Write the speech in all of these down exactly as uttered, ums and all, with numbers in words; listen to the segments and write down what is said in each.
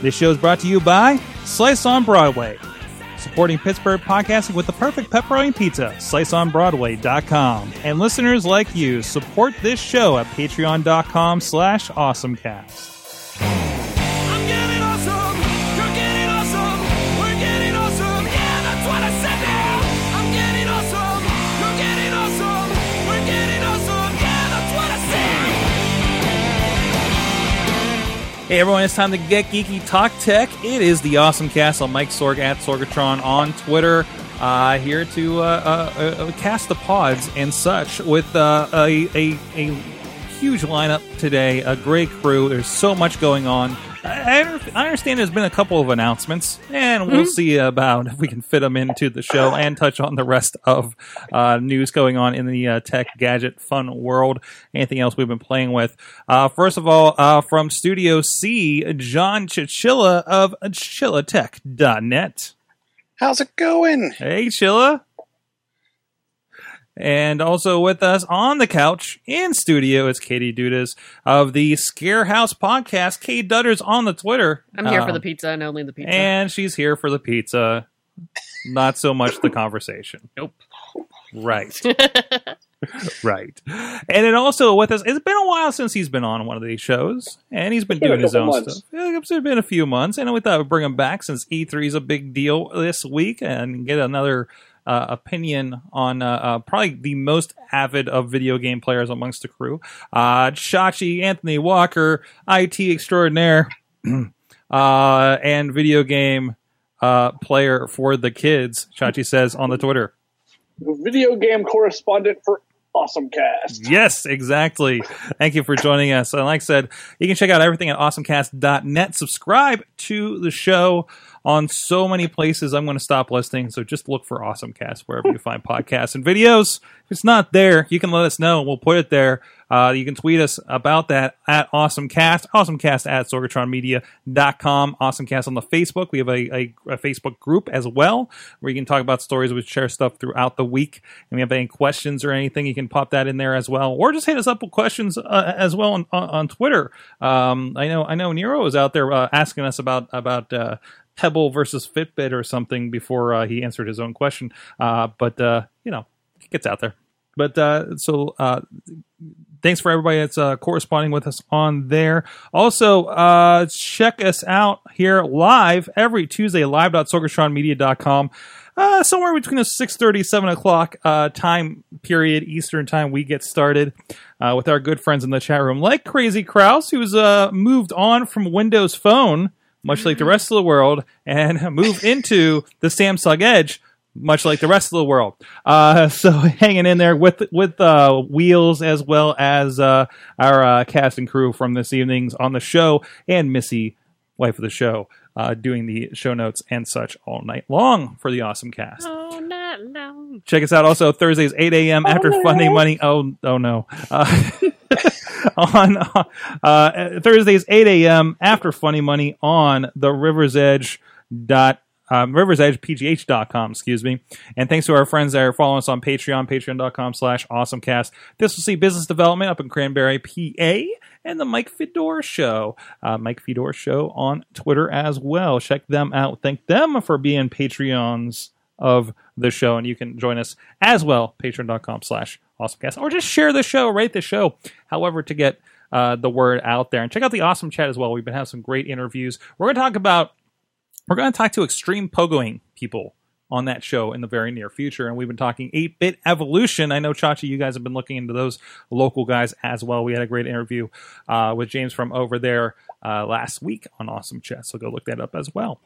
This show is brought to you by Slice on Broadway, supporting Pittsburgh podcasting with the perfect pepperoni pizza, slice on broadway dot com. And listeners like you, support this show at patreon dot com slash awesome cast. Hey everyone, it's time to get geeky, talk tech. It is the Awesome Cast. I'm Mike Sorg at Sorgatron on Twitter. Uh, here to uh, uh, uh, cast the pods and such with uh, a, a, a huge lineup today, a great crew. There's so much going on. I, I understand there's been a couple of announcements, and we'll mm-hmm. see about if we can fit them into the show and touch on the rest of uh, news going on in the uh, tech gadget fun world, anything else we've been playing with. Uh, first of all, uh, from Studio C, John Chichilla of chilla tech dot net. How's it going? Hey, Chilla. And also with us on the couch in studio is Katie Dudas of the Scarehouse Podcast. Kate Dudders on the Twitter. I'm here um, for the pizza and only the pizza. And she's here for the pizza. Not so much the conversation. Nope. Right. Right. And then also with us, it's been a while since he's been on one of these shows, and he's been doing his own months. stuff. It's been a few months, and we thought we'd bring him back since E three is a big deal this week and get another Uh, opinion on uh, uh, probably the most avid of video game players amongst the crew. Uh, Chachi, Anthony Walker, I T extraordinaire, uh, and video game uh, player for the kids, Chachi says on the Twitter. Video game correspondent for AwesomeCast. Yes, exactly. Thank you for joining us. And like I said, you can check out everything at awesome cast dot net. Subscribe to the show on so many places. I'm going to stop listing, so just look for AwesomeCast wherever you find podcasts and videos. If it's not there, you can let us know. We'll put it there. Uh, you can tweet us about that at AwesomeCast, AwesomeCast at sorgatron media dot com, AwesomeCast on the Facebook. We have a, a, a Facebook group as well where you can talk about stories. We share stuff throughout the week. And if you have any questions or anything, you can pop that in there as well. Or just hit us up with questions uh, as well on, on, on Twitter. Um, I know I know Nero is out there uh, asking us about... about uh, Pebble versus Fitbit or something before uh, he answered his own question. Uh, but, uh, you know, it gets out there. But uh, so uh, thanks for everybody that's uh, corresponding with us on there. Also, uh, check us out here live every Tuesday, live dot sorgatron media dot com. Uh, somewhere between a six thirty, seven o'clock uh, time period, Eastern time, we get started uh, with our good friends in the chat room, like Crazy Krause, who's uh, moved on from Windows Phone, much like the rest of the world, and move into the Samsung Edge, much like the rest of the world. Uh, so hanging in there with with uh, Wheels, as well as uh, our uh, cast and crew from this evening's on the show, and Missy, wife of the show, uh, doing the show notes and such all night long for the Awesome Cast. All night long. Check us out also Thursdays, eight a.m. Oh, after no. Funding Money. Oh, oh no. Uh, on uh, Thursdays, eight a.m. after Funny Money on the Rivers Edge dot um, Rivers Edge P G H dot com, excuse me. And thanks to our friends that are following us on Patreon, patreon dot com slash awesomecast. This will see business development up in Cranberry, P A, and the Mike Fedor Show, uh, Mike Fedor Show on Twitter as well. Check them out. Thank them for being Patreons of the show, and you can join us as well, patreon dot com slash awesomecast, or just share the show, rate the show, however to get uh, the word out there. And check out the Awesome Chat as well. We've been having some great interviews. We're going to talk about, we're going to talk to extreme pogoing people on that show in the very near future. And we've been talking eight-bit evolution. I know, Chachi, you guys have been looking into those local guys as well. We had a great interview uh, with James from over there uh, last week on Awesome Chat. So go look that up as well.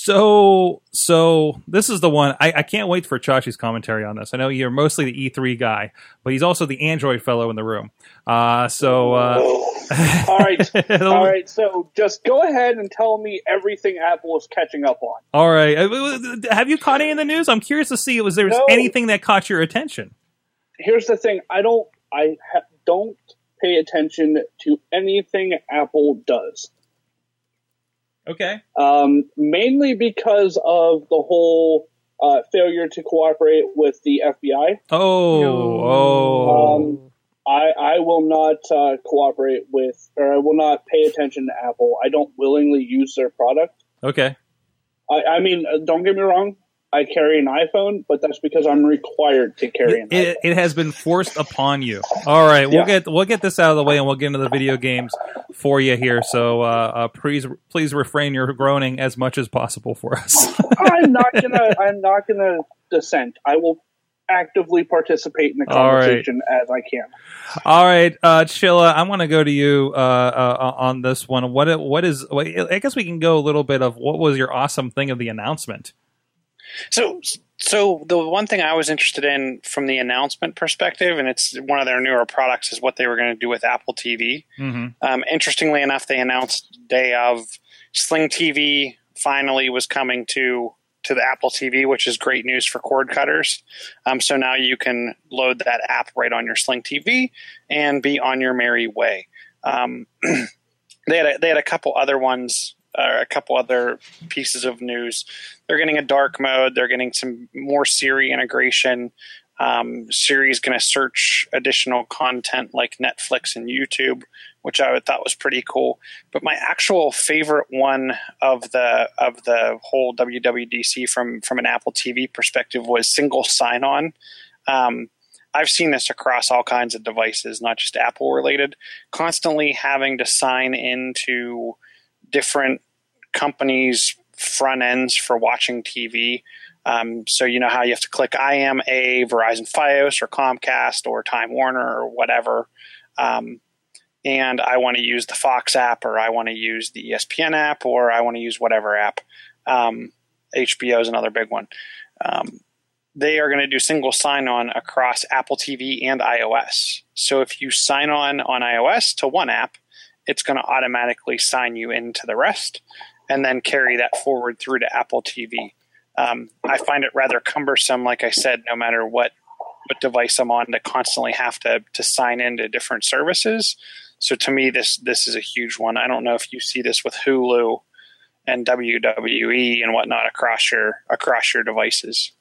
So, so this is the one. I, I can't wait for Chachi's commentary on this. I know you're mostly the E three guy, but he's also the Android fellow in the room. Uh, so, uh, all right, all right. So, just go ahead and tell me everything Apple is catching up on. All right. Have you caught any in the news? I'm curious to see if there was no, anything that caught your attention. Here's the thing. I don't. I ha- don't pay attention to anything Apple does. Okay. Um, mainly because of the whole uh, failure to cooperate with the F B I. Oh, no. oh. Um, I, I will not uh, cooperate with, or I will not pay attention to Apple. I don't willingly use their product. Okay. I, I mean, don't get me wrong. I carry an iPhone, but that's because I'm required to carry an it, iPhone. It has been forced upon you. All right, we'll yeah. get we'll get this out of the way, and we'll get into the video games for you here. So uh, uh, please please refrain your groaning as much as possible for us. I'm not gonna I'm not gonna dissent. I will actively participate in the conversation right. as I can. All right, uh, Chilla, I'm going to go to you uh, uh, on this one. What what is? I guess we can go a little bit of what was your awesome thing of the announcement. So, so the one thing I was interested in from the announcement perspective, and it's one of their newer products, is what they were going to do with Apple T V. Mm-hmm. Um, interestingly enough, they announced the day of Sling T V finally was coming to to the Apple T V, which is great news for cord cutters. Um, so now you can load that app right on your Sling T V and be on your merry way. Um, they had a, they had a couple other ones. Uh, a couple other pieces of news. They're getting a dark mode. They're getting some more Siri integration. Um, Siri is going to search additional content like Netflix and YouTube, which I thought was pretty cool. But my actual favorite one of the of the whole W W D C from from an Apple T V perspective was single sign-on. Um, I've seen this across all kinds of devices, not just Apple related. Constantly having to sign into different companies' front ends for watching T V. Um, so you know how you have to click, I am a Verizon Fios or Comcast or Time Warner or whatever. Um, and I want to use the Fox app, or I want to use the E S P N app, or I want to use whatever app. Um, H B O is another big one. Um, they are going to do single sign-on across Apple T V and iOS. So if you sign on on iOS to one app, it's going to automatically sign you into the rest and then carry that forward through to Apple T V. Um, I find it rather cumbersome, like I said, no matter what, what device I'm on, to constantly have to to sign into different services. So to me, this this is a huge one. I don't know if you see this with Hulu and W W E and whatnot across your across your devices.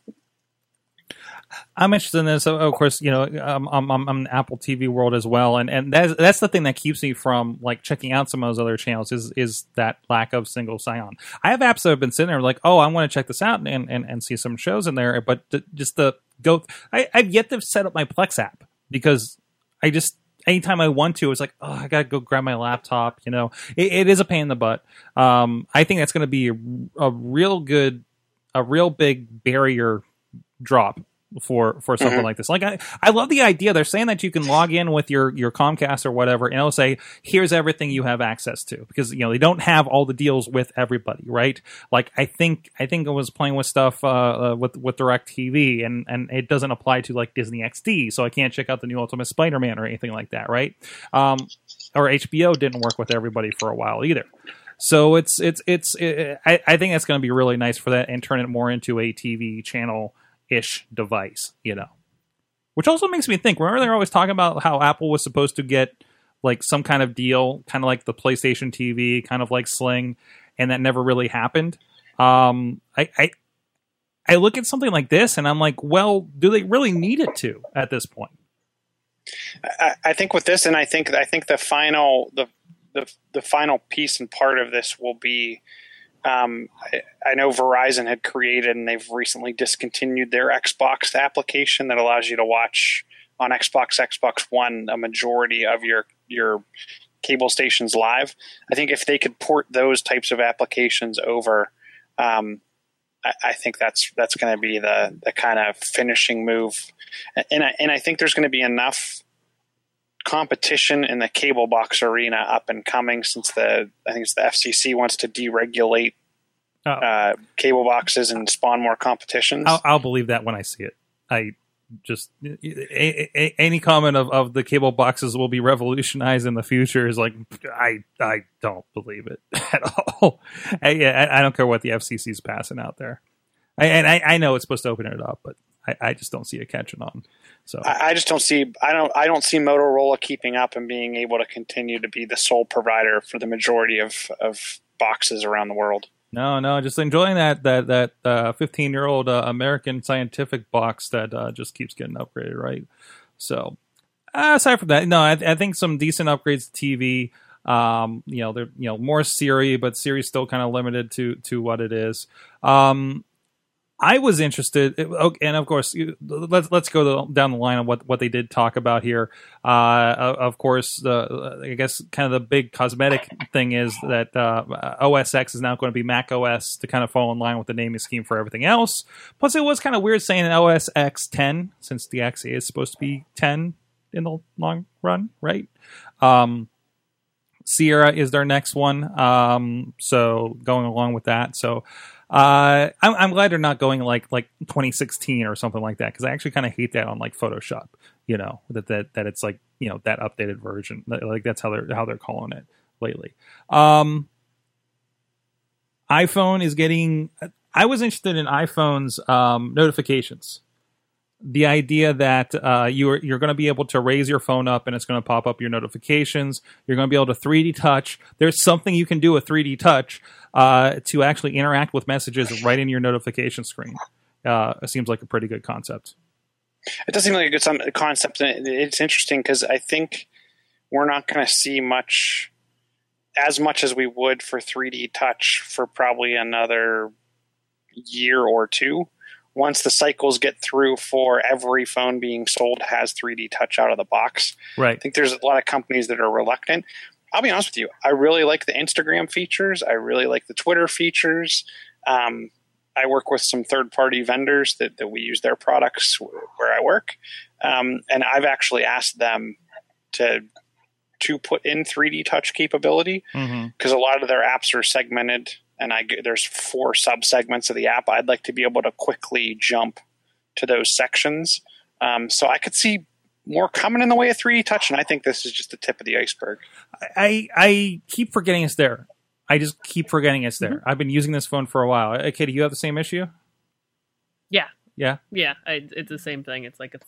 I'm interested in this. Of course, you know, I'm I'm I'm an Apple T V world as well, and and that's that's the thing that keeps me from like checking out some of those other channels is is that lack of single sign-on. I have apps that have been sitting there like, oh, I want to check this out and, and, and see some shows in there, but th- just the go. I, I've yet to set up my Plex app because I just anytime I want to, it's like, oh, I gotta go grab my laptop. You know, it, it is a pain in the butt. Um, I think that's going to be a, a real good, a real big barrier drop for for something mm-hmm. like this. Like I, I love the idea. They're saying that you can log in with your your Comcast or whatever, and it'll say, here's everything you have access to, because you know they don't have all the deals with everybody, right? Like I think I think I was playing with stuff uh, uh, with with DirecTV, and and it doesn't apply to like Disney X D, so I can't check out the new Ultimate Spider-Man or anything like that, right? Um, or H B O didn't work with everybody for a while either. So it's it's it's it, I I think that's going to be really nice for that and turn it more into a T V channel ish device, you know, which also makes me think, remember they're always talking about how Apple was supposed to get like some kind of deal, kind of like the PlayStation T V, kind of like Sling, and that never really happened. Um, I, I, I look at something like this and I'm like, well, do they really need it to at this point? I, I think with this, and I think, I think the final, the, the, the final piece and part of this will be, Um, I, I know Verizon had created, and they've recently discontinued their Xbox application that allows you to watch on Xbox, Xbox One, a majority of your your cable stations live. I think if they could port those types of applications over, um, I, I think that's that's going to be the the kind of finishing move. And I, and I think there's going to be enough competition in the cable box arena up and coming, since the I think it's the F C C wants to deregulate oh. uh, cable boxes and spawn more competitions. I'll, I'll believe that when I see it. I just a, a, any comment of, of the cable boxes will be revolutionized in the future is like I I don't believe it at all. I, I, I don't care what the F C C is passing out there, I, and I, I know it's supposed to open it up, but I, I just don't see it catching on. So I, I just don't see I don't I don't see Motorola keeping up and being able to continue to be the sole provider for the majority of, of boxes around the world. No, no, just enjoying that that that uh, fifteen year old uh, American scientific box that uh, just keeps getting upgraded, right? So Uh, aside from that, no, I, I think some decent upgrades to T V. Um, you know, they're, you know, more Siri, but Siri's still kind of limited to, to what it is. Um, I was interested, and of course, let's let's go down the line on what, what they did talk about here. Uh, of course, the I guess kind of the big cosmetic thing is that uh, O S X is now going to be Mac O S to kind of fall in line with the naming scheme for everything else. Plus, it was kind of weird saying O S X ten, since the X is supposed to be ten in the long run, right? Um, Sierra is their next one, um, so going along with that, so. Uh, I'm, I'm glad they're not going like like twenty sixteen or something like that, because I actually kind of hate that on like Photoshop, you know, that that that it's like, you know, that updated version, like that's how they're how they're calling it lately. Um, iPhone is getting. I was interested in iPhone's um, notifications. The idea that uh, you're you're going to be able to raise your phone up and it's going to pop up your notifications. You're going to be able to three D touch. There's something you can do with three D touch uh, to actually interact with messages right in your notification screen. Uh, it seems like a pretty good concept. It does seem like a good concept. It's interesting because I think we're not going to see much, as much as we would for three D touch for probably another year or two. Once the cycles get through for every phone being sold has three D touch out of the box. Right. I think there's a lot of companies that are reluctant. I'll be honest with you. I really like the Instagram features. I really like the Twitter features. Um, I work with some third-party vendors that, that we use their products where I work. Um, and I've actually asked them to to put in three D touch capability because mm-hmm. a lot of their apps are segmented. And I, there's four sub-segments of the app. I'd like to be able to quickly jump to those sections. Um, so I could see more coming in the way of three D touch, and I think this is just the tip of the iceberg. I, I keep forgetting it's there. I just keep forgetting it's there. Mm-hmm. I've been using this phone for a while. Katie, okay, do you have the same issue? Yeah. Yeah? Yeah, I, it's the same thing. It's like it's...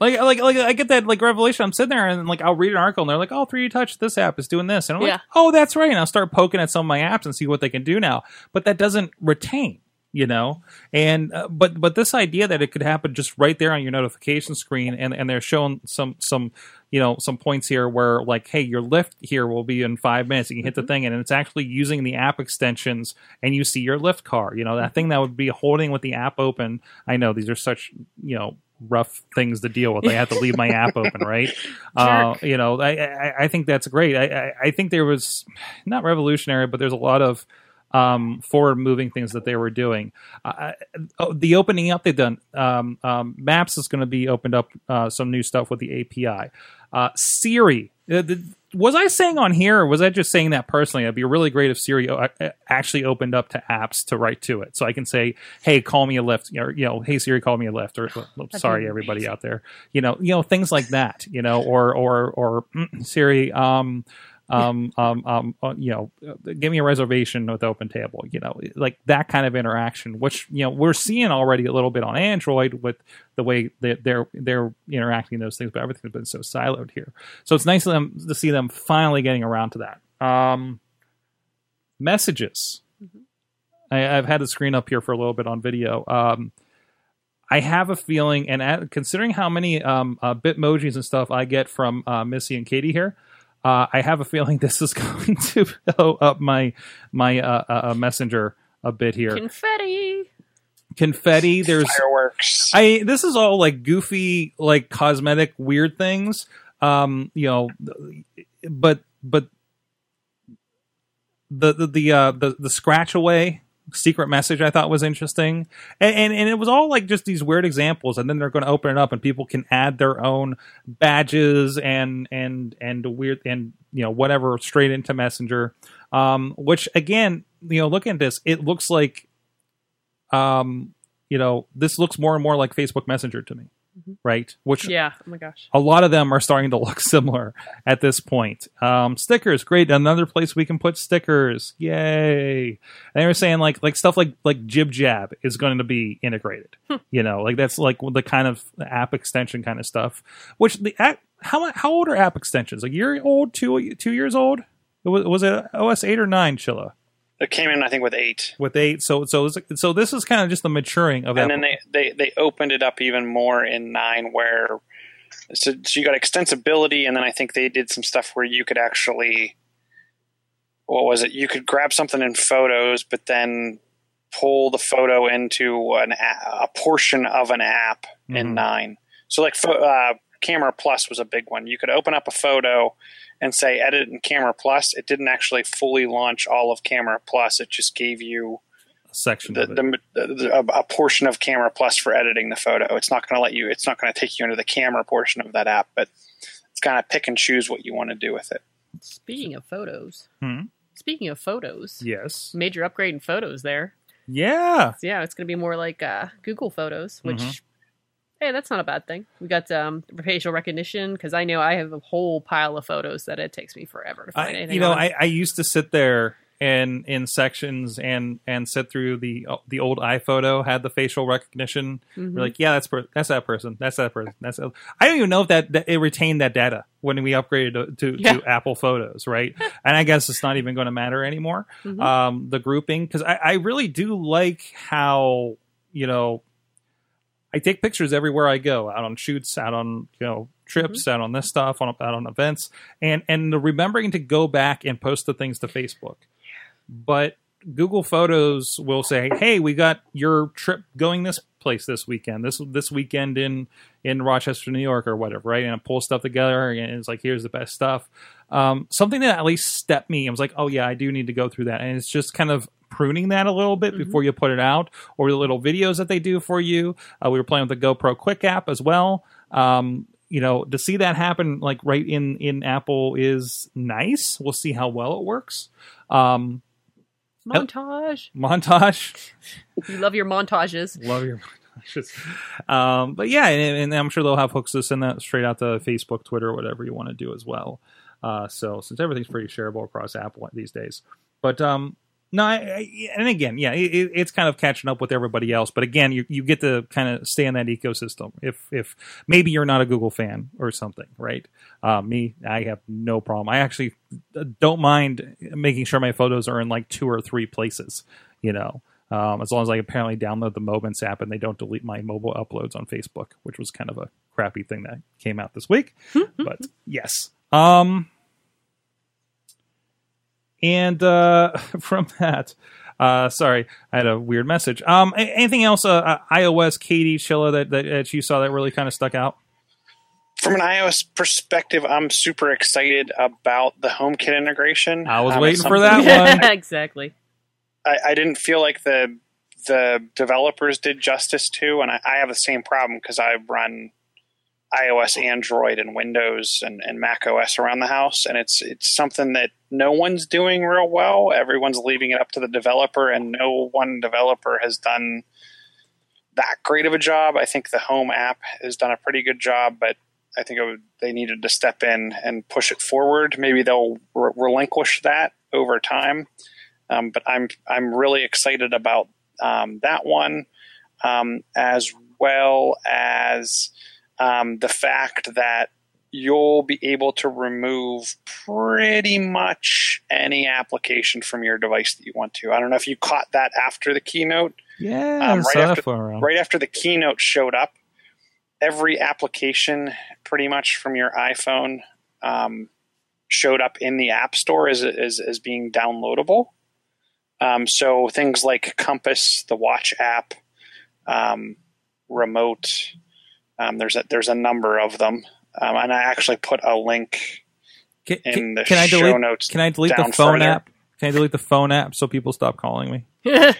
Like, like, like, I get that like revelation. I'm sitting there and like I'll read an article and they're like, "Oh, three D Touch, this app is doing this," and I'm yeah. like, "Oh, that's right." And I'll start poking at some of my apps and see what they can do now. But that doesn't retain, you know. And uh, but but this idea that it could happen just right there on your notification screen, and, and they're showing some some you know some points here where like, hey, your Lyft here will be in five minutes. And you hit mm-hmm. the thing, and it's actually using the app extensions, and you see your Lyft car. You know that thing that would be holding with the app open. I know these are such you know. rough things to deal with. I have to leave my app open, right? Uh, you know, I, I, I think that's great. I, I, I think there was not revolutionary, but there's a lot of um, forward-moving things that they were doing. Uh, the opening up they've done, um, um, Maps is going to be opened up uh, some new stuff with the A P I. Uh, Siri, uh, the, was I saying on here, or was I just saying that personally? It'd be really great if Siri actually opened up to apps to write to it. So I can say, hey, call me a Lyft, or, you know, hey, Siri, call me a Lyft, or oh, sorry, everybody out there, you know, you know, things like that, you know, or, or, or Siri, um, um, um, um, you know, give me a reservation with OpenTable, you know, like that kind of interaction, which, you know, we're seeing already a little bit on Android with the way that they're, they're interacting those things, but everything's been so siloed here. So it's nice to, them, to see them finally getting around to that. Um, messages. Mm-hmm. I, I've had the screen up here for a little bit on video. Um, I have a feeling, and at, considering how many um, uh, Bitmojis and stuff I get from uh, Missy and Katie here, Uh, I have a feeling this is going to blow up my my uh, uh, messenger a bit here. Confetti, confetti. There's fireworks. I this is all like goofy, like cosmetic, weird things. Um, you know, but but the the the uh, the, the scratch away. Secret message I thought was interesting, and, and and it was all like just these weird examples, and then they're going to open it up and people can add their own badges and and and weird and you know whatever straight into Messenger, um which again, you know looking at this, it looks like um you know this looks more and more like Facebook Messenger to me, right? Which yeah oh my gosh a lot of them are starting to look similar at this point. Um stickers, great, another place we can put stickers, yay. And they were saying like like stuff like like Jib Jab is going to be integrated. hmm. You know like that's like the kind of app extension kind of stuff, which the app, how how old are app extensions? Like year old, two two years old? Was, was it O S eight or nine, Chilla? It came in, I think, with eight. With eight, so so so this is kind of just the maturing of. And Apple. Then they, they, they opened it up even more in nine, where So, so you got extensibility, and then I think they did some stuff where you could actually, what was it? You could grab something in photos, but then pull the photo into an a, a portion of an app mm-hmm. in nine. So like uh, Camera Plus was a big one. You could open up a photo and say edit in Camera Plus. It didn't actually fully launch all of Camera Plus. It just gave you a section the, of it. The, the, a portion of Camera Plus for editing the photo. It's not going to let you. It's not going to take you into the camera portion of that app, but it's kind of pick and choose what you want to do with it. Speaking of photos, hmm? speaking of photos, yes, major upgrade in photos there. Yeah, yeah, it's going to be more like uh, Google Photos, which. Mm-hmm. Hey, that's not a bad thing. We got um, facial recognition, because I know I have a whole pile of photos that it takes me forever to find I, anything. You know, I, I used to sit there and in sections and, and sit through the the old iPhoto had the facial recognition. Mm-hmm. We're like, yeah, that's per- that's that person, that's that person, that's that. I don't even know if that, that it retained that data when we upgraded to, to, yeah. to Apple Photos, right? And I guess it's not even going to matter anymore. Mm-hmm. Um, the grouping, because I, I really do like how, you know. I take pictures everywhere I go, out on shoots, out on, you know, trips, mm-hmm. out on this stuff, on out on events, and and the remembering to go back and post the things to Facebook. But Google Photos will say, "Hey, we got your trip going this place this weekend. This this weekend in in Rochester, New York, or whatever, right?" And I pull stuff together, and it's like, "Here's the best stuff." Um, something that at least stepped me. I was like, "Oh yeah, I do need to go through that," and it's just kind of. Pruning that a little bit mm-hmm. before you put it out, or the little videos that they do for you. Uh, we were playing with the GoPro Quick app as well. Um, you know, to see that happen like right in, in Apple is nice. We'll see how well it works. Um, montage, I, montage. You love your montages. Love your montages. Um, but yeah, and, and I'm sure they'll have hooks to send that straight out to Facebook, Twitter, whatever you want to do as well. Uh, so since everything's pretty shareable across Apple these days, but um. No, I, I, and again, yeah, it, it's kind of catching up with everybody else. But again, you you get to kind of stay in that ecosystem. If if maybe you're not a Google fan or something, right? Uh, me, I have no problem. I actually don't mind making sure my photos are in like two or three places, you know, um, as long as I apparently download the Moments app and they don't delete my mobile uploads on Facebook, which was kind of a crappy thing that came out this week. But yes. Um And uh, from that, uh, sorry, I had a weird message. Um, anything else, uh, iOS, Katie, Chilla, that, that, that you saw that really kind of stuck out? From an iOS perspective, I'm super excited about the HomeKit integration. I was um, waiting for that one. Yeah, exactly. I, I didn't feel like the the developers did justice to, and I, I have the same problem because I run iOS, Android, and Windows, and, and macOS around the house, and it's it's something that no one's doing real well. Everyone's leaving it up to the developer, and no one developer has done that great of a job. I think the Home app has done a pretty good job, but I think it would, they needed to step in and push it forward. Maybe they'll re- relinquish that over time, um, but I'm I'm really excited about um, that one, um, as well as. Um, the fact that you'll be able to remove pretty much any application from your device that you want to. I don't know if you caught that after the keynote. Yeah, um, right, after, right after the keynote showed up, every application pretty much from your iPhone um, showed up in the App Store as, as, as being downloadable. Um, so things like Compass, the Watch app, um, Remote... Um, there's a, there's a number of them, um, and I actually put a link can, in can, the can I delete, show notes. Can I delete the phone further. app? Can I delete the phone app so people stop calling me?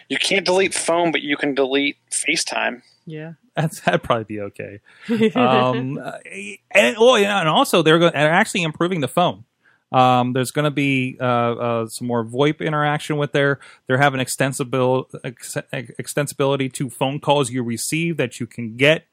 You can't delete phone, but you can delete FaceTime. Yeah, that's that'd probably be okay. um, and oh, yeah, and also they're go- they're actually improving the phone. Um, there's going to be uh, uh, some more VoIP interaction with there. They're having extensibil- ex- extensibility to phone calls you receive that you can get.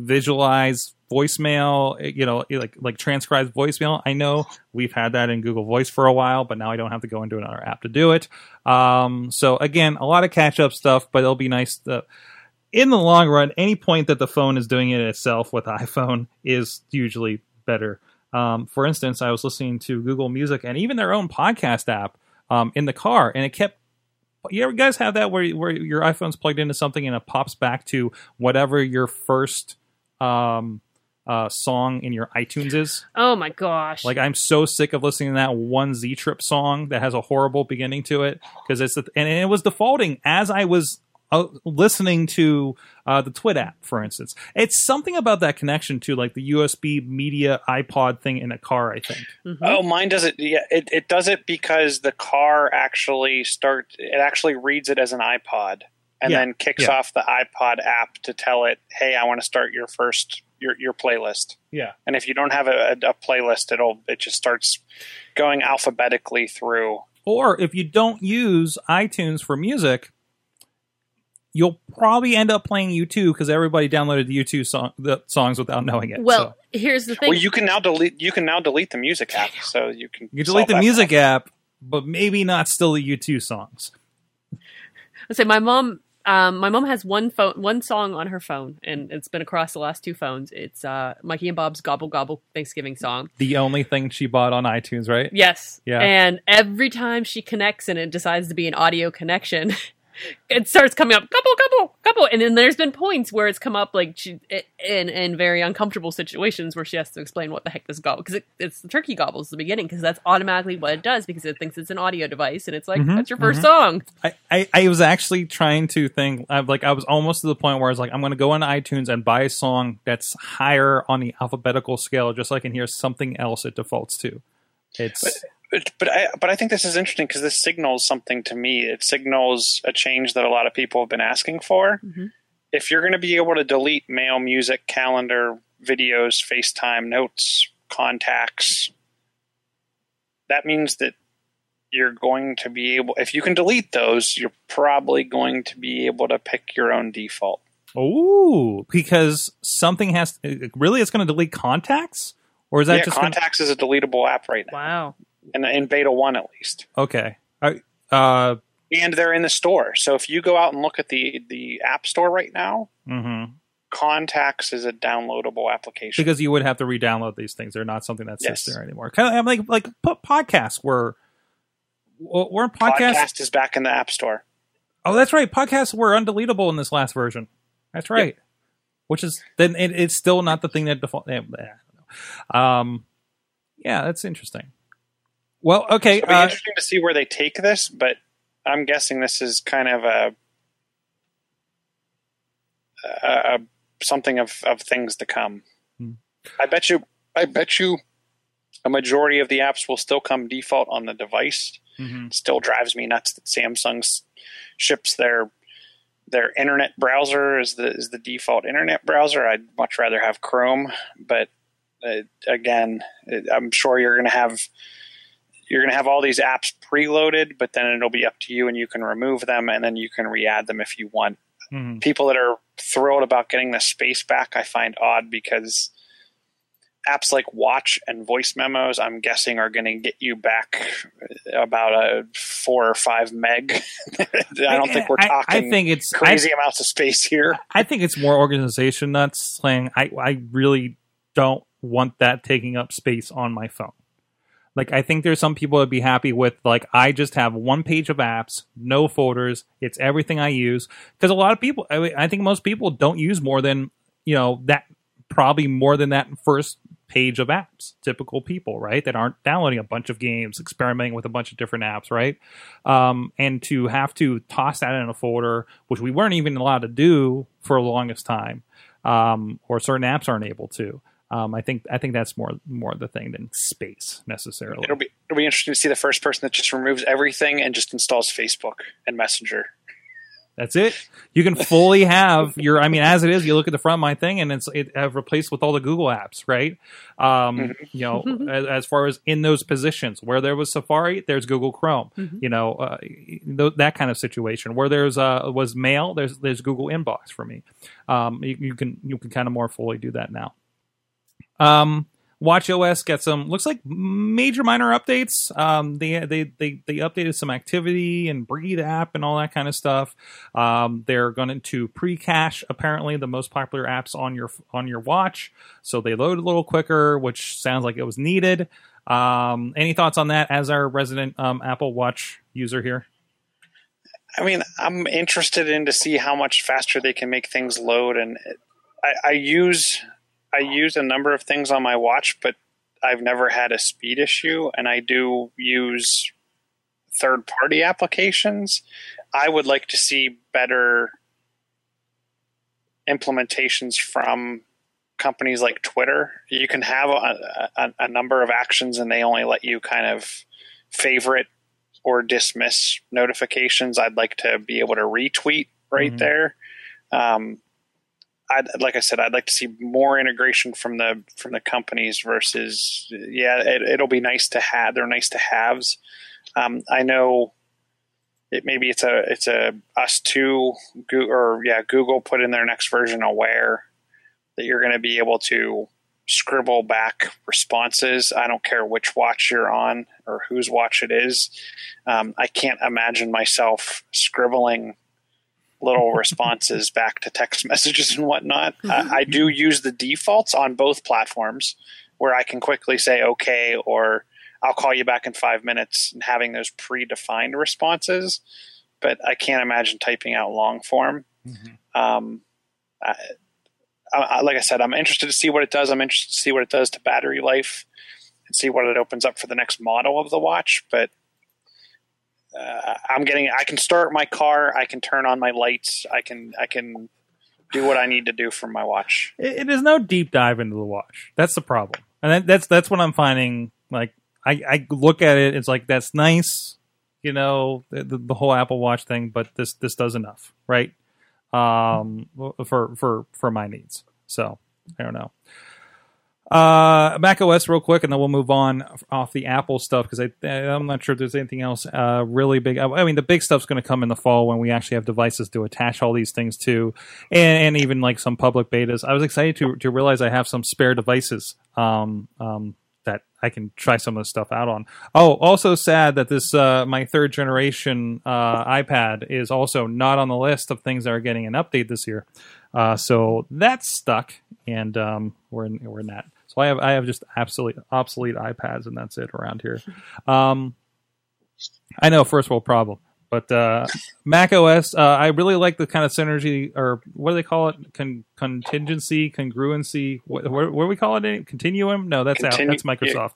Visualize voicemail, you know, like like transcribe voicemail. I know we've had that in Google Voice for a while, but now I don't have to go into another app to do it. Um, so again, a lot of catch up stuff, but it'll be nice to, in the long run. Any point that the phone is doing it itself with iPhone is usually better. Um, for instance, I was listening to Google Music and even their own podcast app um, in the car, and it kept. You ever guys have that where where your iPhone's plugged into something and it pops back to whatever your first. Um, uh, song in your iTunes is. Oh my gosh. Like, I'm so sick of listening to that one Z Trip song that has a horrible beginning to it. Because it's the, and it was defaulting as I was uh, listening to uh, the Twit app, for instance. It's something about that connection to like the U S B media iPod thing in a car, I think. Mm-hmm. Oh, mine does it. Yeah, it, it does it because the car actually starts, it actually reads it as an iPod. And yeah, then kicks yeah. off the iPod app to tell it, hey, I want to start your first your your playlist. Yeah. And if you don't have a, a, a playlist, it'll it just starts going alphabetically through. Or if you don't use iTunes for music, you'll probably end up playing U two because everybody downloaded the U two song, the songs without knowing it. Well, so. Here's the thing. Well, you can now delete you can now delete the music app, so you can you delete the music app. app, but maybe not still the U two songs. Let's say my mom. Um, my mom has one phone, one song on her phone, and it's been across the last two phones. It's uh, Mikey and Bob's Gobble Gobble Thanksgiving song. The only thing she bought on iTunes, right? Yes. Yeah. And every time she connects and it decides to be an audio connection, it starts coming up, gobble, gobble, gobble. And then there's been points where it's come up like she, in, in very uncomfortable situations where she has to explain what the heck this gobble, because it, it's the turkey gobbles at the beginning, because that's automatically what it does, because it thinks it's an audio device. And it's like, mm-hmm, that's your first mm-hmm. song. I, I, I was actually trying to think, I'm like, I was almost to the point where I was like, I'm going to go on iTunes and buy a song that's higher on the alphabetical scale, just so I can hear something else it defaults to. It's... But- But, but I but I think this is interesting because this signals something to me. It signals a change that a lot of people have been asking for. Mm-hmm. If you're going to be able to delete mail, music, calendar, videos, FaceTime, notes, contacts, that means that you're going to be able – if you can delete those, you're probably going to be able to pick your own default. Oh, because something has – really it's going to delete contacts? Or is that yeah, just contacts gonna... is a deletable app right now. Wow. In, in beta one, at least. Okay. I, uh, and they're in the store. So if you go out and look at the, the app store right now, mm-hmm. Contacts is a downloadable application. Because you would have to re-download these things. They're not something that sits yes. there anymore. Kind of like like podcasts were. Weren't podcasts? Podcast is back in the app store. Oh, that's right. Podcasts were undeletable in this last version. That's right. Yep. Which is then it, it's still not the thing that default. I don't know. Um, yeah, that's interesting. Well, okay. So it'll be uh, interesting to see where they take this, but I'm guessing this is kind of a, a, a something of, of things to come. Hmm. I bet you. I bet you. A majority of the apps will still come default on the device. Mm-hmm. It still drives me nuts that Samsung ships their their internet browser as the is the default internet browser. I'd much rather have Chrome, but uh, again, it, I'm sure you're going to have. You're going to have all these apps preloaded, but then it'll be up to you and you can remove them and then you can re-add them if you want. Mm-hmm. People that are thrilled about getting the space back, I find odd because apps like Watch and Voice Memos, I'm guessing, are going to get you back about a four or five meg. I don't I, think we're talking I, I think it's, crazy I, amounts of space here. I think it's more organization nuts saying I, I really don't want that taking up space on my phone. Like, I think there's some people that'd be happy with, like, I just have one page of apps, no folders. It's everything I use. Because a lot of people, I, mean, I think most people don't use more than, you know, that probably more than that first page of apps. Typical people, right? That aren't downloading a bunch of games, experimenting with a bunch of different apps, right? Um, and to have to toss that in a folder, which we weren't even allowed to do for the longest time, um, or certain apps aren't able to. Um, I think I think that's more more the thing than space necessarily. It'll be it'll be interesting to see the first person that just removes everything and just installs Facebook and Messenger. That's it. You can fully have your. I mean, as it is, you look at the front of my thing, and it's it I've replaced with all the Google apps, right? Um, mm-hmm. You know, as, as far as in those positions, where there was Safari, there's Google Chrome. Mm-hmm. You know, uh, th- that kind of situation. Where there's uh, was Mail, there's there's Google Inbox for me. Um, you, you can you can kind of more fully do that now. Um, WatchOS got some, looks like major minor updates. Um, they, they, they, they updated some activity and Breathe app and all that kind of stuff. Um, they're going to pre-cache apparently the most popular apps on your, on your watch. So they load a little quicker, which sounds like it was needed. Um, any thoughts on that as our resident, um, Apple Watch user here? I mean, I'm interested in to see how much faster they can make things load. And I, I use I use a number of things on my watch, but I've never had a speed issue, and I do use third-party applications. I would like to see better implementations from companies like Twitter. You can have a, a, a number of actions, and they only let you kind of favorite or dismiss notifications. I'd like to be able to retweet right mm-hmm. there. Um, I'd, like I said, I'd like to see more integration from the from the companies versus, yeah, it, it'll be nice to have. They're nice to haves. Um, I know it maybe it's a it's a us too or yeah Google put in their next version Aware that you're going to be able to scribble back responses. I don't care which watch you're on or whose watch it is. Um, I can't imagine myself scribbling little responses back to text messages and whatnot. Uh, I do use the defaults on both platforms where I can quickly say, okay, or I'll call you back in five minutes and having those predefined responses, but I can't imagine typing out long form. Mm-hmm. Um, I, I, like I said, I'm interested to see what it does. I'm interested to see what it does to battery life and see what it opens up for the next model of the watch. But uh, I'm getting, I can start my car. I can turn on my lights. I can, I can do what I need to do from my watch. It, it is no deep dive into the watch. That's the problem. And that, that's, that's what I'm finding. Like I, I look at it. It's like, that's nice. You know, the, the whole Apple Watch thing, but this, this does enough. Right. Um, for for for my needs. So I don't know. Uh, macOS real quick, and then we'll move on off the Apple stuff because I I'm not sure if there's anything else uh really big. I, I mean, the big stuff's going to come in the fall when we actually have devices to attach all these things to, and, and even like some public betas. I was excited to to realize I have some spare devices. Um, um. that I can try some of this stuff out on. Oh, also sad that this uh, my third generation uh, iPad is also not on the list of things that are getting an update this year. Uh, so that's stuck, and um, we're in, we're in that. So I have I have just absolutely obsolete iPads, and that's it around here. Um, I know, first world problem, but uh, macOS. Uh, I really like the kind of synergy, or what do they call it? Con- contingency, congruency. What, what, what do we call it? Continuum? No, that's Continu- out. That's Microsoft.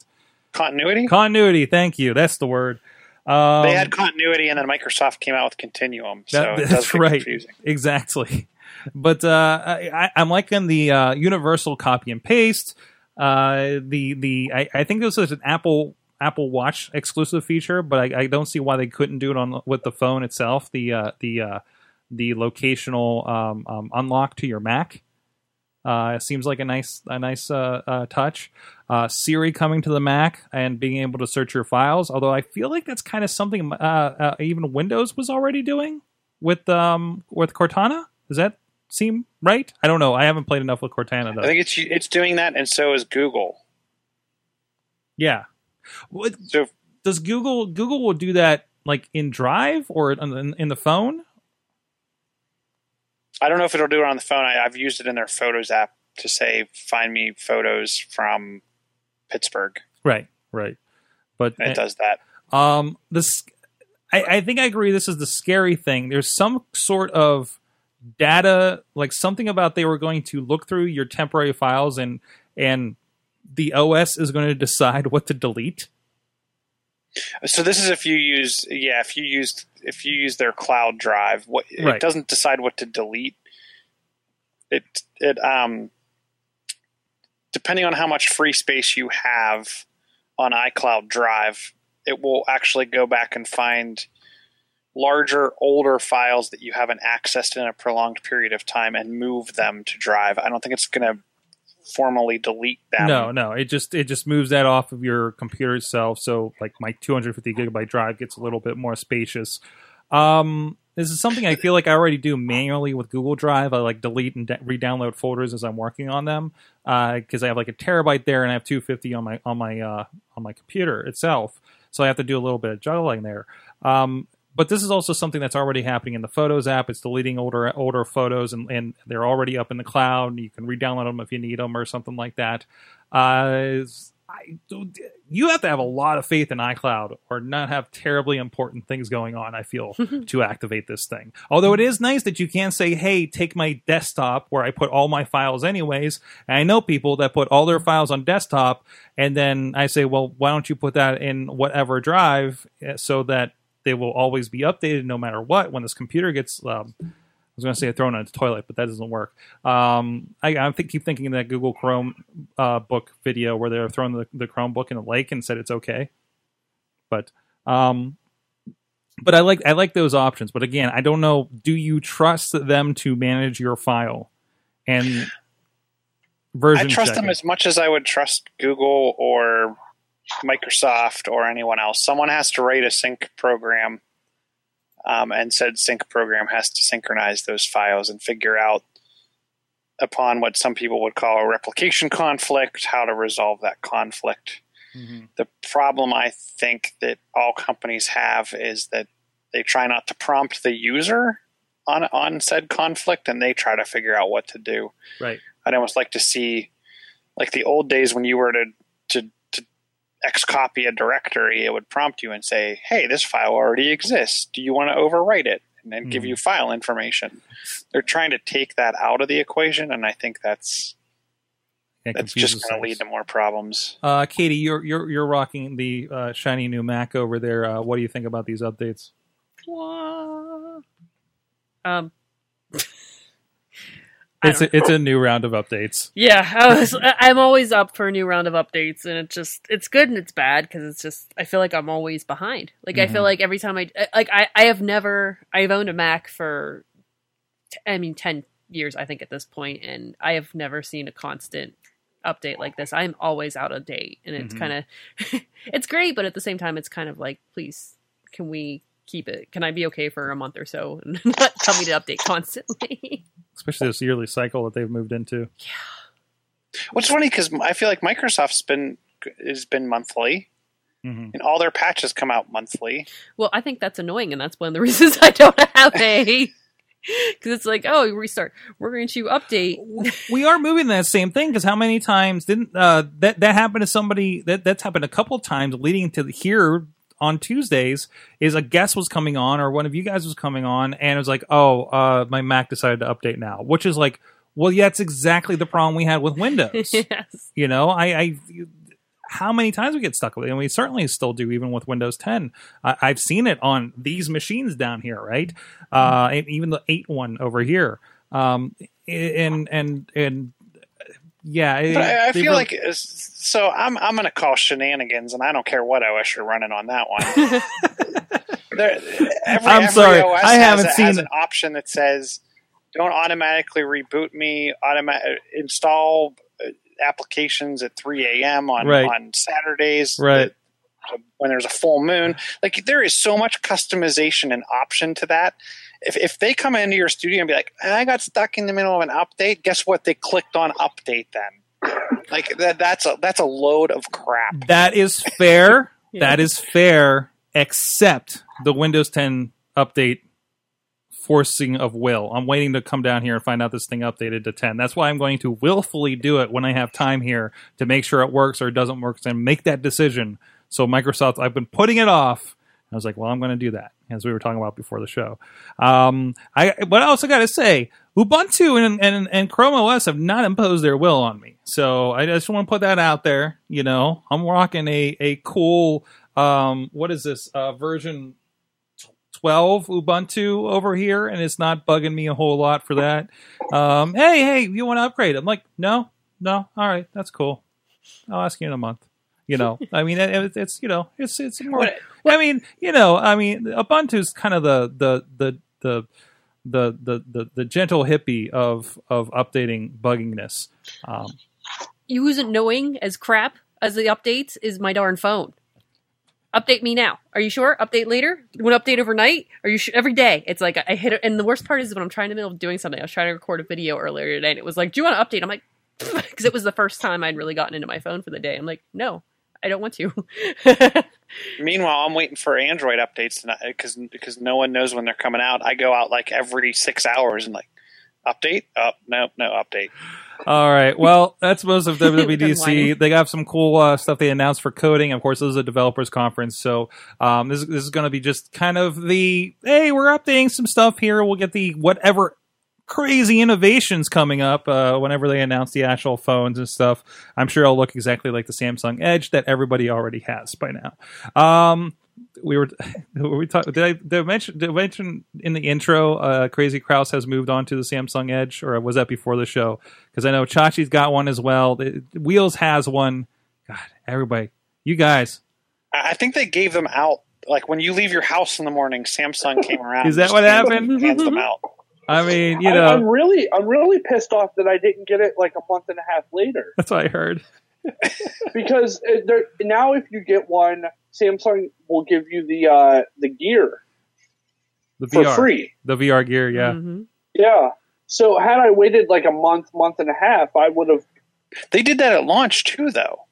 Continuity. Continuity. Thank you. That's the word. Um, they had continuity, and then Microsoft came out with Continuum. So that, that's it does get right. Confusing. Exactly. But uh, I, I'm liking the uh, universal copy and paste. Uh, the the I, I think this is an Apple. Apple Watch exclusive feature, but I, I don't see why they couldn't do it on with the phone itself. The uh, the uh, the locational um, um, unlock to your Mac uh, seems like a nice a nice uh, uh, touch. Uh, Siri coming to the Mac and being able to search your files. Although I feel like that's kind of something uh, uh, even Windows was already doing with um, with Cortana. Does that seem right? I don't know. I haven't played enough with Cortana though. I think it's it's doing that, and so is Google. Yeah. What, so, does Google Google will do that like in Drive or in, in the phone? I don't know if it'll do it on the phone. I, I've used it in their Photos app to say, find me photos from Pittsburgh. Right, right. But and it does that. Um, this, I, I think I agree. This is the scary thing. There's some sort of data, like something about they were going to look through your temporary files and and. The O S is going to decide what to delete. So this is if you use, yeah, if you used, if you use their cloud drive, what right. It doesn't decide what to delete. It, it, um, depending on how much free space you have on iCloud Drive, it will actually go back and find larger, older files that you haven't accessed in a prolonged period of time and move them to Drive. I don't think it's going to formally delete that. No, no. It just it just moves that off of your computer itself. So like my two hundred fifty gigabyte drive gets a little bit more spacious. Um, this is something I feel like I already do manually with Google Drive. I like delete and de- re-download folders as I'm working on them because uh, I have like a terabyte there and I have two hundred fifty on my on my uh, on my computer itself. So I have to do a little bit of juggling there. Um, but this is also something that's already happening in the Photos app. It's deleting older older photos, and, and they're already up in the cloud. You can re-download them if you need them or something like that. Uh, I, you have to have a lot of faith in iCloud or not have terribly important things going on, I feel, to activate this thing. Although it is nice that you can say, hey, take my desktop where I put all my files anyways. And I know people that put all their files on desktop, and then I say, well, why don't you put that in whatever drive so that they will always be updated no matter what when this computer gets... Um, I was going to say thrown on the toilet, but that doesn't work. Um, I, I think, keep thinking of that Google Chrome uh, book video where they're throwing the, the Chromebook in the lake and said it's okay. But um, but I like I like those options. But again, I don't know. Do you trust them to manage your file and version? I trust checking? them as much as I would trust Google or Microsoft or anyone else. Someone has to write a sync program. Um, and said sync program has to synchronize those files and figure out, upon what some people would call a replication conflict, how to resolve that conflict. Mm-hmm. The problem I think that all companies have is that they try not to prompt the user on on said conflict, and they try to figure out what to do. Right. I'd almost like to see, like the old days when you were to to X copy a directory, it would prompt you and say, hey, this file already exists. Do you want to overwrite it? And then mm. give you file information. They're trying to take that out of the equation, and I think that's yeah, that's just going to lead to more problems. Uh, Katie, you're you're you're rocking the uh, shiny new Mac over there. Uh, what do you think about these updates? Um, it's a, it's a new round of updates. Yeah, I was, I'm always up for a new round of updates, and it's just it's good and it's bad because it's just I feel like I'm always behind. Like mm-hmm. I feel like every time I like I, I have never I've owned a Mac for I mean ten years I think at this point, and I have never seen a constant update like this. I'm always out of date, and it's mm-hmm. kind of it's great, but at the same time it's kind of like, please, can we keep it? Can I be okay for a month or so and not tell me to update constantly? Especially this yearly cycle that they've moved into. Yeah. What's funny, because I feel like Microsoft's been has been monthly, mm-hmm. and all their patches come out monthly. Well, I think that's annoying, and that's one of the reasons I don't have a. Because it's like, oh, restart. We're going to update. We are moving that same thing, because how many times didn't uh, that that happened to somebody? That that's happened a couple times, leading to the here. On Tuesdays is a guest was coming on or one of you guys was coming on, and it was like, oh, uh, my Mac decided to update now, which is like, well, yeah, that's exactly the problem we had with Windows. Yes. You know, I, I, how many times we get stuck with it? And we certainly still do, even with Windows ten. I, I've seen it on these machines down here, right? Uh, and even the eight one over here. Um, and, and, and, Yeah, it, but I, I feel were... like so. I'm I'm going to call shenanigans, and I don't care what O S you're running on that one. there, every, I'm every sorry, O S I haven't has, seen has an option that says, "Don't automatically reboot me. Automatic install applications at three a.m. on right. on Saturdays, right? That, when there's a full moon." Like, there is so much customization and option to that. If if they come into your studio and be like, I got stuck in the middle of an update, guess what? They clicked on update then. Like, that, that's a that's a load of crap. That is fair. Yeah. That is fair, except the Windows ten update forcing of will. I'm waiting to come down here and find out this thing updated to ten. That's why I'm going to willfully do it when I have time here to make sure it works or it doesn't work and make that decision. So Microsoft, I've been putting it off. I was like, well, I'm going to do that, as we were talking about before the show. Um, I But I also got to say, Ubuntu and, and and Chrome O S have not imposed their will on me. So I just want to put that out there. You know, I'm rocking a, a cool, um, what is this, uh, version twelve Ubuntu over here, and it's not bugging me a whole lot for that. Um, hey, hey, you want to upgrade? I'm like, no, no, all right, that's cool. I'll ask you in a month. You know, I mean, it, it's, you know, it's, it's more, I mean, you know, I mean, Ubuntu's kind of the, the, the, the, the, the, the, the gentle hippie of, of updating bugginess. Um, you isn't knowing as crap as the updates is my darn phone. Update me now. Are you sure? Update later? You want to update overnight? Are you sure? Every day. It's like, I, I hit it. And the worst part is when I'm trying to middle of doing something, I was trying to record a video earlier today and it was like, do you want to update? I'm like, because it was the first time I'd really gotten into my phone for the day. I'm like, no. I don't want to. Meanwhile, I'm waiting for Android updates tonight because because no one knows when they're coming out. I go out like every six hours and like update. Oh, no, no update. All right. Well, that's most of W W D C. They got some cool uh, stuff they announced for coding. Of course, this is a developers conference, so um, this, this is going to be just kind of the, hey, we're updating some stuff here. We'll get the whatever crazy innovations coming up uh, whenever they announce the actual phones and stuff. I'm sure it'll look exactly like the Samsung Edge that everybody already has by now. Um, we were, were we talking? Did I, did I mention? Did I mention in the intro? Uh, Crazy Krause has moved on to the Samsung Edge, or was that before the show? Because I know Chachi's got one as well. The, Wheels has one. God, everybody, you guys. I think they gave them out. Like when you leave your house in the morning, Samsung came around. Is that what happened? Hands them out. I mean, you know, I, I'm really, I'm really pissed off that I didn't get it like a month and a half later. That's what I heard. Because now, if you get one, Samsung will give you the uh, the gear, the V R, for free. The V R gear, yeah, mm-hmm. yeah. So had I waited like a month, month and a half, I would have. They did that at launch too, though.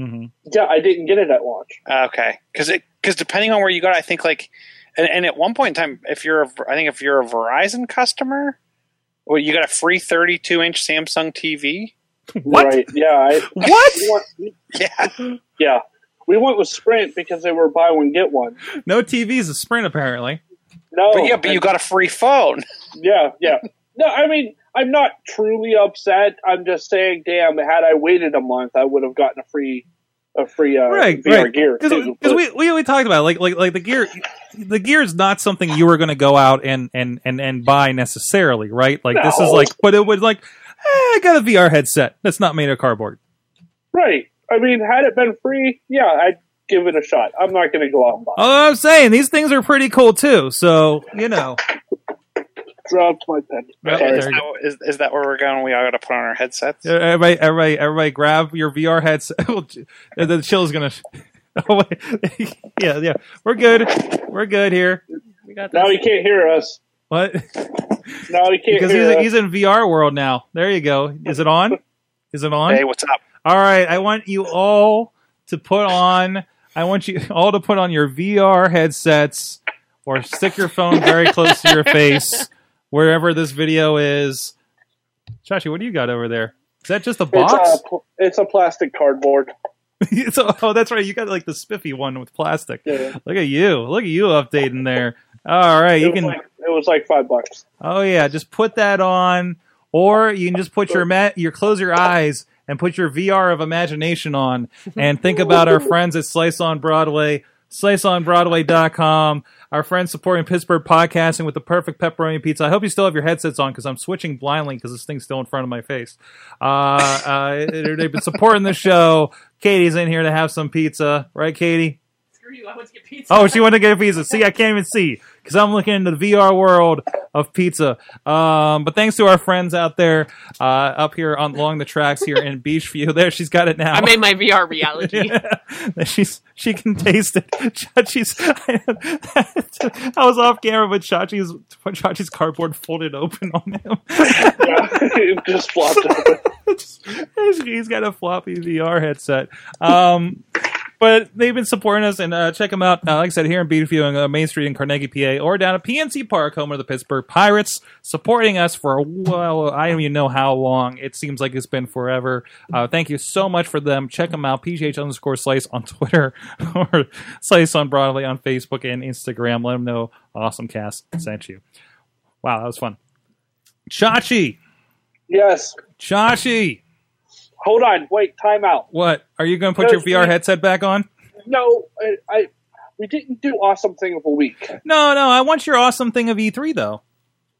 Mm-hmm. Yeah, I didn't get it at launch. Uh, okay, because it because depending on where you got, I think like, and, and at one point in time, if you're, a, I think if you're a Verizon customer, well, you got a free thirty-two inch Samsung T V. What? Right. Yeah. I, what? We went, yeah. Yeah. We went with Sprint because they were buy one get one. No T Vs at Sprint apparently. No. But yeah, but you got a free phone. Yeah. Yeah. No, I mean, I'm not truly upset. I'm just saying, damn, had I waited a month, I would have gotten a free, a free uh, right, V R right. gear. Because we we we talked about it. like like like the gear, the gear is not something you were going to go out and and and and buy necessarily, right? Like no. This is like, but it would like. I got a V R headset that's not made of cardboard. Right. I mean, had it been free, yeah, I'd give it a shot. I'm not going to go out and buy it. Oh, I'm saying these things are pretty cool too. So you know, dropped my pen. Okay, is, that, is, is that where we're going? We all got to put on our headsets. Everybody, everybody, everybody, grab your V R headset. The chill is going to. Yeah, yeah, we're good. We're good here. We got now. He can't hear us. What? No, he can't because he's, he's in V R world now. There you go. Is it on? Is it on? Hey, what's up? All right. I want you all to put on. I want you all to put on your V R headsets or stick your phone very close to your face wherever this video is. Chachi, what do you got over there? Is that just a box? It's a, it's a plastic cardboard. So, oh, that's right. You got like the spiffy one with plastic. Yeah. Look at you. Look at you updating there. All right. It you can. Like, it was like five bucks. Oh yeah, just put that on, or you can just put your ma- your close your eyes and put your V R of imagination on, and think about our friends at Slice on Broadway, slice on broadway dot com. Our friends supporting Pittsburgh podcasting with the perfect pepperoni pizza. I hope you still have your headsets on because I'm switching blindly because this thing's still in front of my face. Uh, uh, they've been supporting the show. Katie's in here to have some pizza, right, Katie? You. I went to get pizza. Oh, she went to get pizza. See, I can't even see because I'm looking into the V R world of pizza. Um, but thanks to our friends out there uh, up here on, along the tracks here in Beachview. There, she's got it now. I made my V R reality. Yeah. She's she can taste it. Chachi's. I was off camera, but Chachi's Chachi's cardboard folded open on him. Yeah, it just flopped open. He's got a floppy V R headset. Um. But they've been supporting us, and uh, check them out, uh, like I said, here in Beachview on uh, Main Street in Carnegie, P A, or down at P N C Park, home of the Pittsburgh Pirates, supporting us for, well, I don't even know how long. It seems like it's been forever. Uh, thank you so much for them. Check them out, P G H underscore Slice on Twitter, or Slice on Broadway on Facebook and Instagram. Let them know AwesomeCast sent you. Wow, that was fun. Chachi. Yes. Chachi. Hold on, wait, time out. What? Are you going to put no, your V R we, headset back on? No, I, I. We didn't do awesome thing of the week. No, no, I want your awesome thing of E three though.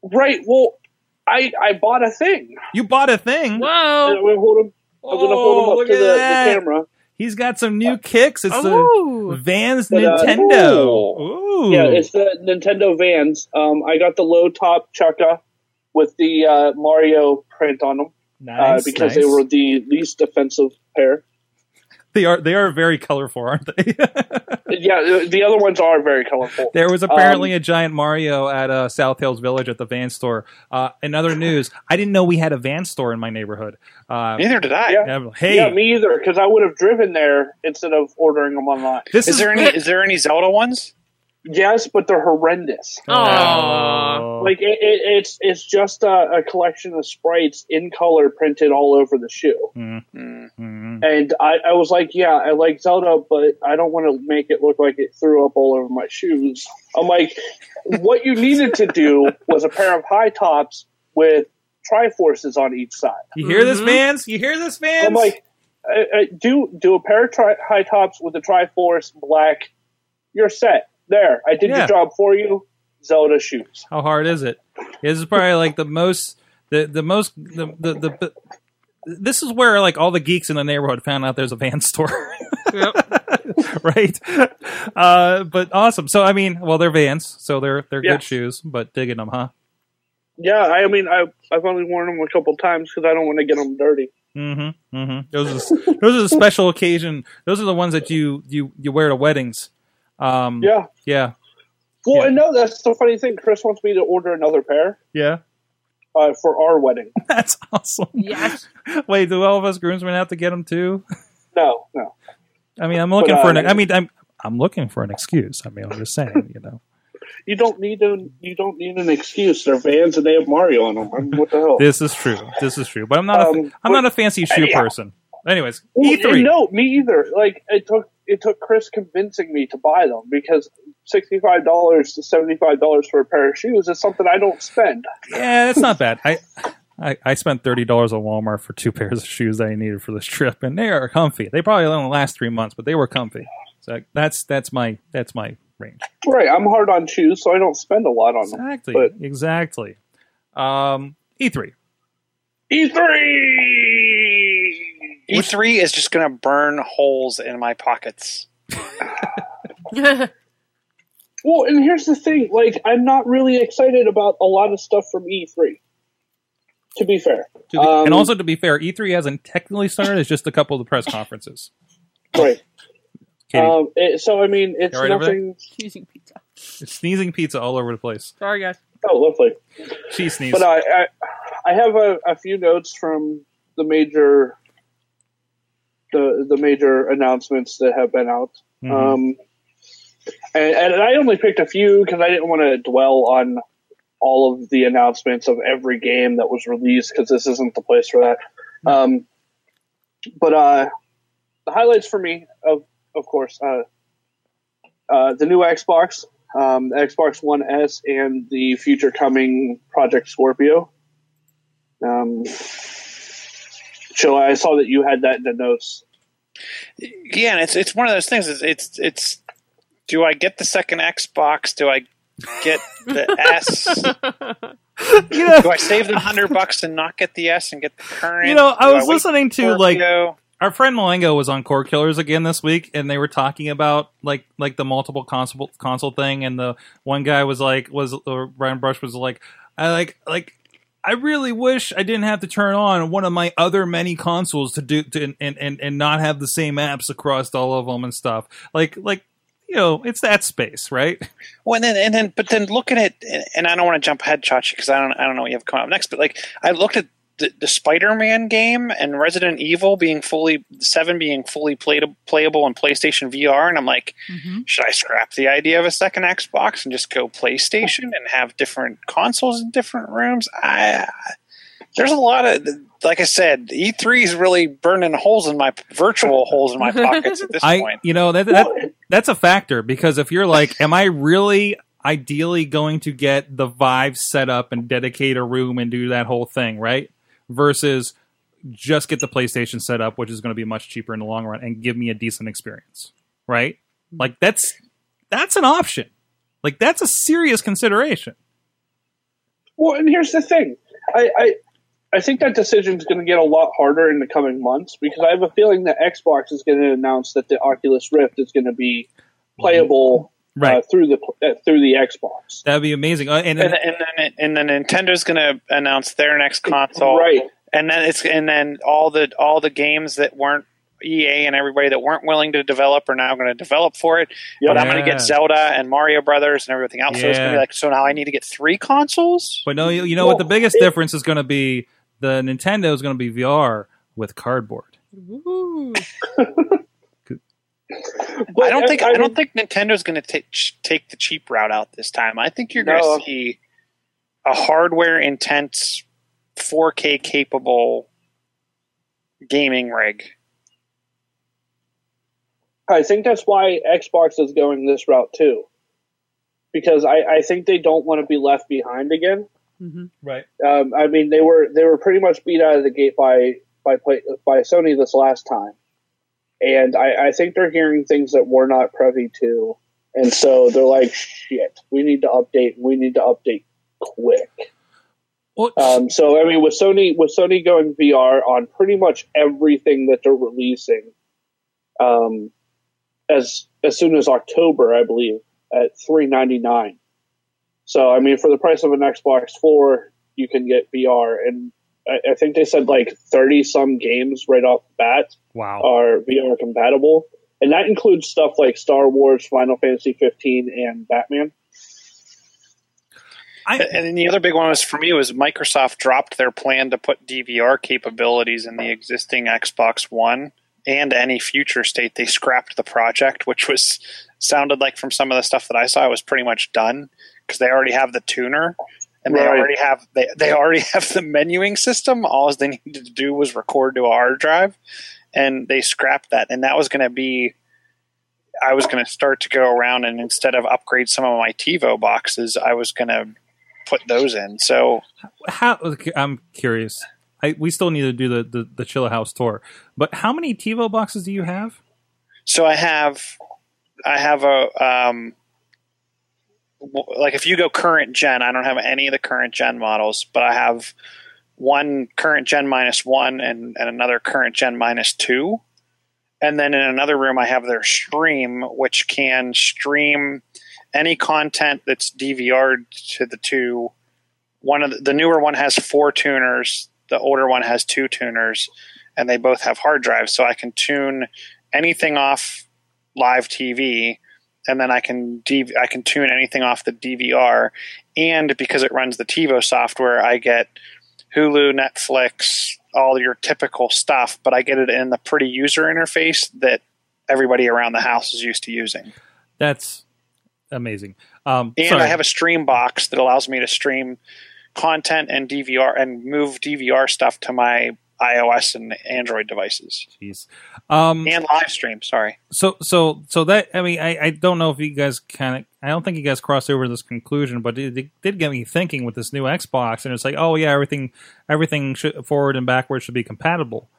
Right. Well, I I bought a thing. You bought a thing. Whoa! I'm gonna hold him. I'm oh, gonna hold him up to the, the camera. He's got some new kicks. It's oh, the Vans but, uh, Nintendo. Ooh. Ooh. Yeah, it's the Nintendo Vans. Um, I got the low top Chukka with the uh, Mario print on them. Nice, uh, because nice. They were the least offensive pair. They are they are very colorful, aren't they? Yeah, the other ones are very colorful. There was apparently um, a giant Mario at uh, South Hills Village at the Van store. Uh, in other news, I didn't know we had a Van store in my neighborhood. Uh, Neither did I. Yeah, hey. Yeah me either, because I would have driven there instead of ordering them online. This is, is, there any, is there any Zelda ones? Yes, but they're horrendous. Aww. Oh. So like it, it, it's it's just a, a collection of sprites in color printed all over the shoe. Mm-hmm. Mm-hmm. And I, I was like, yeah, I like Zelda, but I don't want to make it look like it threw up all over my shoes. I'm like, what you needed to do was a pair of high tops with Triforces on each side. You hear this, fans? You hear this, fans? I'm like, I, I, do do a pair of tri- high tops with a Triforce black. You're set. There, I did yeah. your job for you. Zelda shoes. How hard is it? This is probably like the most, the the most, the the, the the this is where like all the geeks in the neighborhood found out there's a Vans store. Yep. Right? Uh, but awesome. So I mean, well, they're Vans, so they're they're yeah. good shoes. But digging them, huh? Yeah, I mean, I I've only worn them a couple times because I don't want to get them dirty. Mm-hmm. Mm-hmm. Those are, those are the special occasion. Those are the ones that you you you wear to weddings. Um, yeah. Yeah. Well, yeah. and no, that's the funny thing. Chris wants me to order another pair. Yeah. Uh, for our wedding. That's awesome. Yes. Wait, do all of us groomsmen have to get them too? No, no. I mean, I'm looking but, for uh, an. I mean, I'm I'm looking for an excuse. I mean, I'm just saying, you know. You don't need a. You don't need an excuse. They're Vans and they have Mario on them. I mean, what the hell? This is true. This is true. But I'm not. Um, a, I'm but, not a fancy shoe yeah. person. Anyways, well, E three. No, me either. Like it took. It took Chris convincing me to buy them because sixty-five dollars to seventy-five dollars for a pair of shoes is something I don't spend. Yeah, that's not bad. I, I I spent thirty dollars at Walmart for two pairs of shoes that I needed for this trip, and they are comfy. They probably only last three months, but they were comfy. So that's that's my that's my range. Right, I'm hard on shoes, so I don't spend a lot on exactly, them. But. Exactly, exactly. Um, E three. E three! E three is just going to burn holes in my pockets. Well, and here's the thing. Like, I'm not really excited about a lot of stuff from E three, to be fair. To be, um, and also, to be fair, E three hasn't technically started. It's just a couple of the press conferences. Right. Um, it, so, I mean, it's right nothing... Sneezing pizza. It's sneezing pizza all over the place. Sorry, guys. Oh, lovely. She sneezed. But I, I, I have a, a few notes from the major... The, the major announcements that have been out. Mm-hmm. Um, and, and I only picked a few because I didn't want to dwell on all of the announcements of every game that was released because this isn't the place for that. Um, but uh, the highlights for me, of of course, uh, uh, the new Xbox, um, the Xbox One S, and the future coming Project Scorpio. Um So I saw that you had that in the notes. Yeah, and it's it's one of those things. It's it's, it's do I get the second Xbox? Do I get the S? Yeah. Do I save the hundred bucks and not get the S and get the current? You know, I do was I listening to like our friend Malengo was on Core Killers again this week, and they were talking about like like the multiple console console thing, and the one guy was like was uh, Brian Brush was like I like like. I really wish I didn't have to turn on one of my other many consoles to do to, and, and, and not have the same apps across all of them and stuff. Like like you know, it's that space, right? Well, and then and then but then look at it, and, and I don't want to jump ahead, Chachi, because I don't I don't know what you have coming up next. But like I looked at the, the Spider-Man game and Resident Evil being fully seven being fully play, playable in PlayStation V R, and I'm like, mm-hmm. should I scrap the idea of a second Xbox and just go PlayStation and have different consoles in different rooms? I, there's a lot of, like I said, E three is really burning holes in my virtual holes in my pockets at this I, point. You know that, that that's a factor because if you're like, am I really? Ideally, going to get the Vive set up and dedicate a room and do that whole thing, right? Versus just get the PlayStation set up, which is going to be much cheaper in the long run and give me a decent experience, right? Like that's that's an option. Like that's a serious consideration. Well, and here's the thing. I I, I think that decision is going to get a lot harder in the coming months because I have a feeling that Xbox is going to announce that the Oculus Rift is going to be playable right uh, through the uh, through the Xbox. That'd be amazing. Uh, and, and, and then and then Nintendo's going to announce their next console, right? And then it's and then all the all the games that weren't E A and everybody that weren't willing to develop are now going to develop for it. Yep. But yeah. I'm going to get Zelda and Mario Brothers and everything else. Yeah. So it's going to be like, so now I need to get three consoles. But no, you, you know well, what? The biggest it, difference is going to be the Nintendo is going to be V R with cardboard. Woo. But I don't think I, I, I don't think Nintendo's going to take take the cheap route out this time. I think you're no. going to see a hardware-intense, four K-capable gaming rig. I think that's why Xbox is going this route, too. Because I, I think they don't want to be left behind again. Mm-hmm. Right. Um, I mean, they were they were pretty much beat out of the gate by by by Sony this last time, and I, I think they're hearing things that we're not privy to, and so they're like, "Shit, we need to update. We need to update quick." What? Um, so I mean, with Sony with Sony going V R on pretty much everything that they're releasing, um, as as soon as October, I believe, at three ninety-nine. So, I mean, for the price of an Xbox four, you can get V R. And I, I think they said like thirty-some games right off the bat wow. are V R compatible. And that includes stuff like Star Wars, Final Fantasy fifteen, and Batman. I, and then the other big one was for me was Microsoft dropped their plan to put D V R capabilities in the existing Xbox One and any future state. They scrapped the project, which was sounded like from some of the stuff that I saw, it was pretty much done. Because they already have the tuner, and right. they already have they, they already have the menuing system. All they needed to do was record to a hard drive, and they scrapped that. And that was going to be, I was going to start to go around, and instead of upgrade some of my TiVo boxes, I was going to put those in. So, how I'm curious. I, we still need to do the the, the Chilla House tour, but how many TiVo boxes do you have? So I have, I have a. Um, Like if you go current gen, I don't have any of the current gen models, but I have one current gen minus one and, and another current gen minus two. And then in another room, I have their stream, which can stream any content that's D V R'd to the two. One of the, the newer one has four tuners. The older one has two tuners, and they both have hard drives. So I can tune anything off live T V. And then I can D- I can tune anything off the D V R, and because it runs the TiVo software, I get Hulu, Netflix, all your typical stuff. But I get it in the pretty user interface that everybody around the house is used to using. That's amazing. Um, and sorry. I have a stream box that allows me to stream content and D V R and move D V R stuff to my iOS and Android devices. Jeez. Um, and live stream, sorry. So, so, so that, I mean, I, I don't know if you guys kind of, I don't think you guys crossed over to this conclusion, but it, it did get me thinking with this new Xbox, and it's like, oh yeah, everything, everything should, forward and backward should be compatible.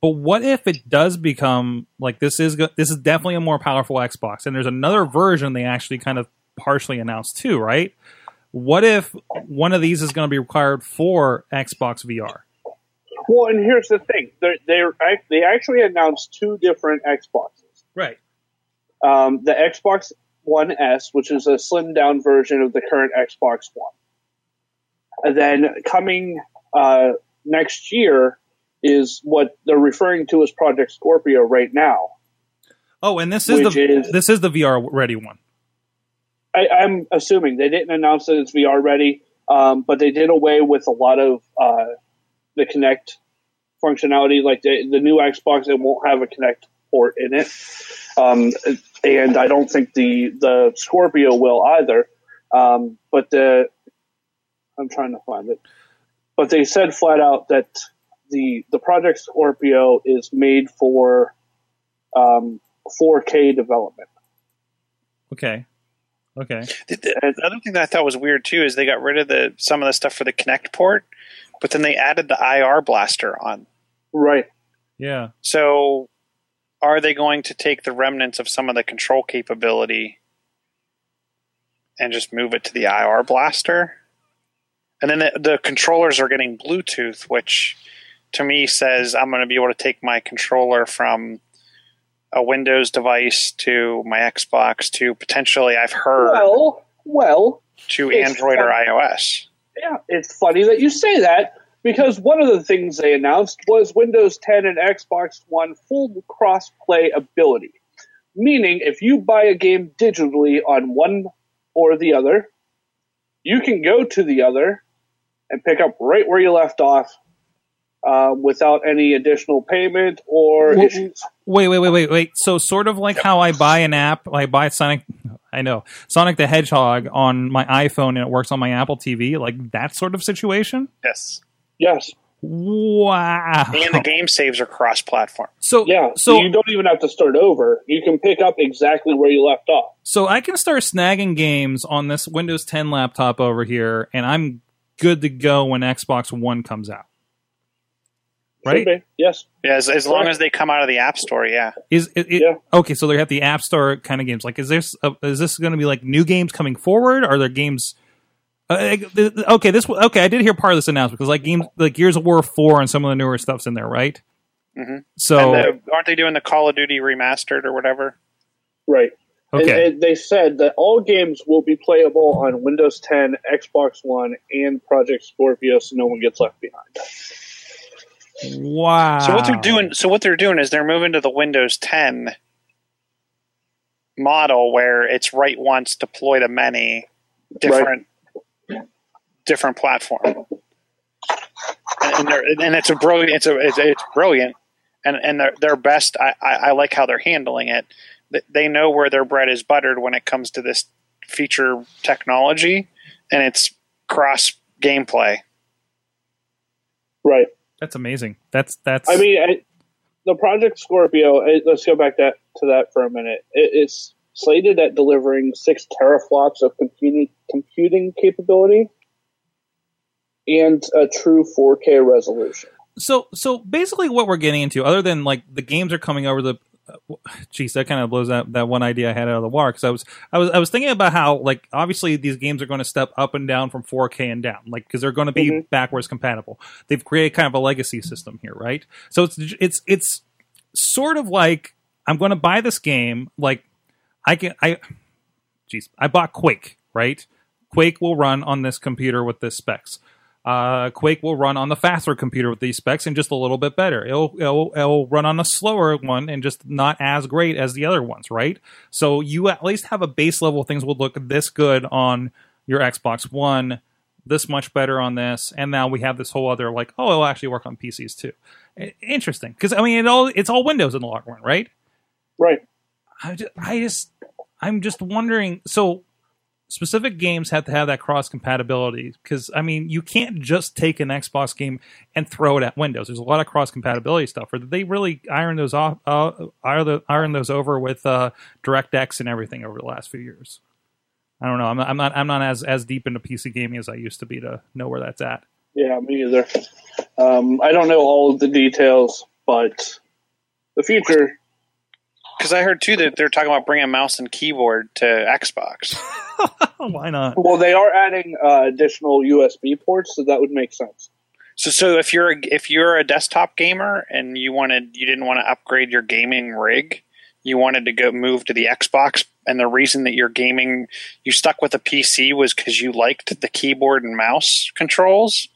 But what if it does become like, this is, this is definitely a more powerful Xbox, and there's another version they actually kind of partially announced too, right? What if one of these is going to be required for Xbox V R? Well, and here's the thing. They're, they're, they actually announced two different Xboxes. Right. Um, the Xbox One S, which is a slimmed-down version of the current Xbox One. And then coming uh, next year is what they're referring to as Project Scorpio right now. Oh, and this is the is, this is the V R-ready one. I, I'm assuming. They didn't announce that it's V R-ready, um, but they did away with a lot of... Uh, the Kinect functionality, like the, the new Xbox, it won't have a Kinect port in it. Um, and I don't think the, the Scorpio will either. Um, but the, I'm trying to find it, but they said flat out that the, the Project Scorpio is made for, um, four K development. Okay. Okay. The, the, the other thing that I thought was weird too, is they got rid of the, some of the stuff for the Kinect port. But then they added the I R blaster on. Right. Yeah. So are they going to take the remnants of some of the control capability and just move it to the I R blaster? And then the, the controllers are getting Bluetooth, which to me says I'm going to be able to take my controller from a Windows device to my Xbox to potentially, I've heard, well, well, to Android or iOS. Yeah, it's funny that you say that, because one of the things they announced was Windows ten and Xbox One full cross-play ability. Meaning, if you buy a game digitally on one or the other, you can go to the other and pick up right where you left off uh, without any additional payment or wait, issues. Wait, wait, wait, wait, wait. So sort of like how I buy an app, I buy Sonic... I know. Sonic the Hedgehog on my iPhone and it works on my Apple T V, like that sort of situation? Yes. Yes. Wow. And the game saves are cross-platform. So yeah, so you don't even have to start over. You can pick up exactly where you left off. So I can start snagging games on this Windows ten laptop over here, and I'm good to go when Xbox One comes out. Right? Should be. Yes. Yeah, as, as long as they come out of the App Store, yeah. Is it, it, yeah. Okay, so they have the App Store kind of games. Like, is this a, is this going to be like new games coming forward? Are there games? Uh, okay, this okay. I did hear part of this announcement because like games like Gears of War four and some of the newer stuff's in there, right? Mm-hmm. So and the, aren't they doing the Call of Duty remastered or whatever? Right. Okay. And, and they said that all games will be playable on Windows ten, Xbox One, and Project Scorpio, so no one gets left behind. Wow. So what they're doing so what they're doing is they're moving to the Windows ten model where it's write once, deploy to many different right. different platform. And and it's a brilliant it's a it's, it's brilliant and and their their best I, I, I like how they're handling it. They know where their bread is buttered when it comes to this feature technology, and it's cross gameplay. Right. That's amazing. That's that's. I mean, I, the Project Scorpio. I, let's go back that, to that for a minute. It, it's slated at delivering six teraflops of computing computing capability and a true four K resolution. So, so basically, what we're getting into, other than like the games are coming over the. Jeez, that kind of blows that, that one idea I had out of the water because I was I was I was thinking about how like obviously these games are going to step up and down from four K and down like because they're going to be mm-hmm. backwards compatible. They've created kind of a legacy system here, right? So it's it's it's sort of like I'm going to buy this game like I can I, jeez, I bought Quake, right? Quake will run on this computer with this specs. Uh, Quake will run on the faster computer with these specs and just a little bit better. It'll, it'll it'll run on a slower one and just not as great as the other ones, right? So you at least have a base level. Things will look this good on your Xbox One, this much better on this, and now we have this whole other like, oh, it'll actually work on P Cs too. Interesting, because I mean, it all it's all Windows in the long run, right? Right. I just, I just I'm just wondering. So. Specific games have to have that cross compatibility because I mean you can't just take an Xbox game and throw it at Windows. There's a lot of cross compatibility stuff. Or they really iron those off, uh, iron those over with uh, DirectX and everything over the last few years. I don't know. I'm not. I'm not, I'm not as, as deep into P C gaming as I used to be to know where that's at. Yeah, me either. Um, I don't know all of the details, but the future. Because I heard too that they're talking about bringing a mouse and keyboard to Xbox. Why not? Well, they are adding uh, additional U S B ports, so that would make sense. So, so if you're a, if you're a desktop gamer and you wanted you didn't want to upgrade your gaming rig, you wanted to go move to the Xbox, and the reason that your gaming you stuck with a P C was because you liked the keyboard and mouse controls.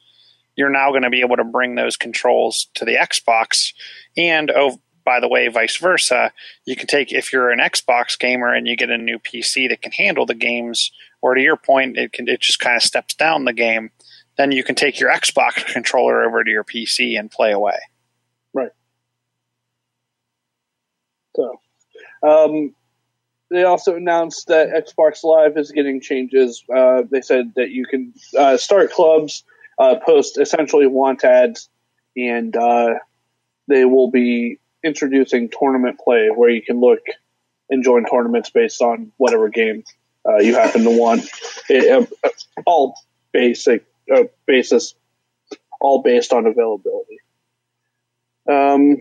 You're now going to be able to bring those controls to the Xbox, and oh. By the way, vice versa, you can take if you're an Xbox gamer and you get a new P C that can handle the games, or to your point, it can it just kind of steps down the game. Then you can take your Xbox controller over to your P C and play away. Right. So, um, they also announced that Xbox Live is getting changes. Uh, they said that you can uh, start clubs, uh, post essentially want ads, and uh, they will be. Introducing tournament play where you can look and join tournaments based on whatever game uh, you happen to want. It, uh, all basic uh, basis, all based on availability. Um,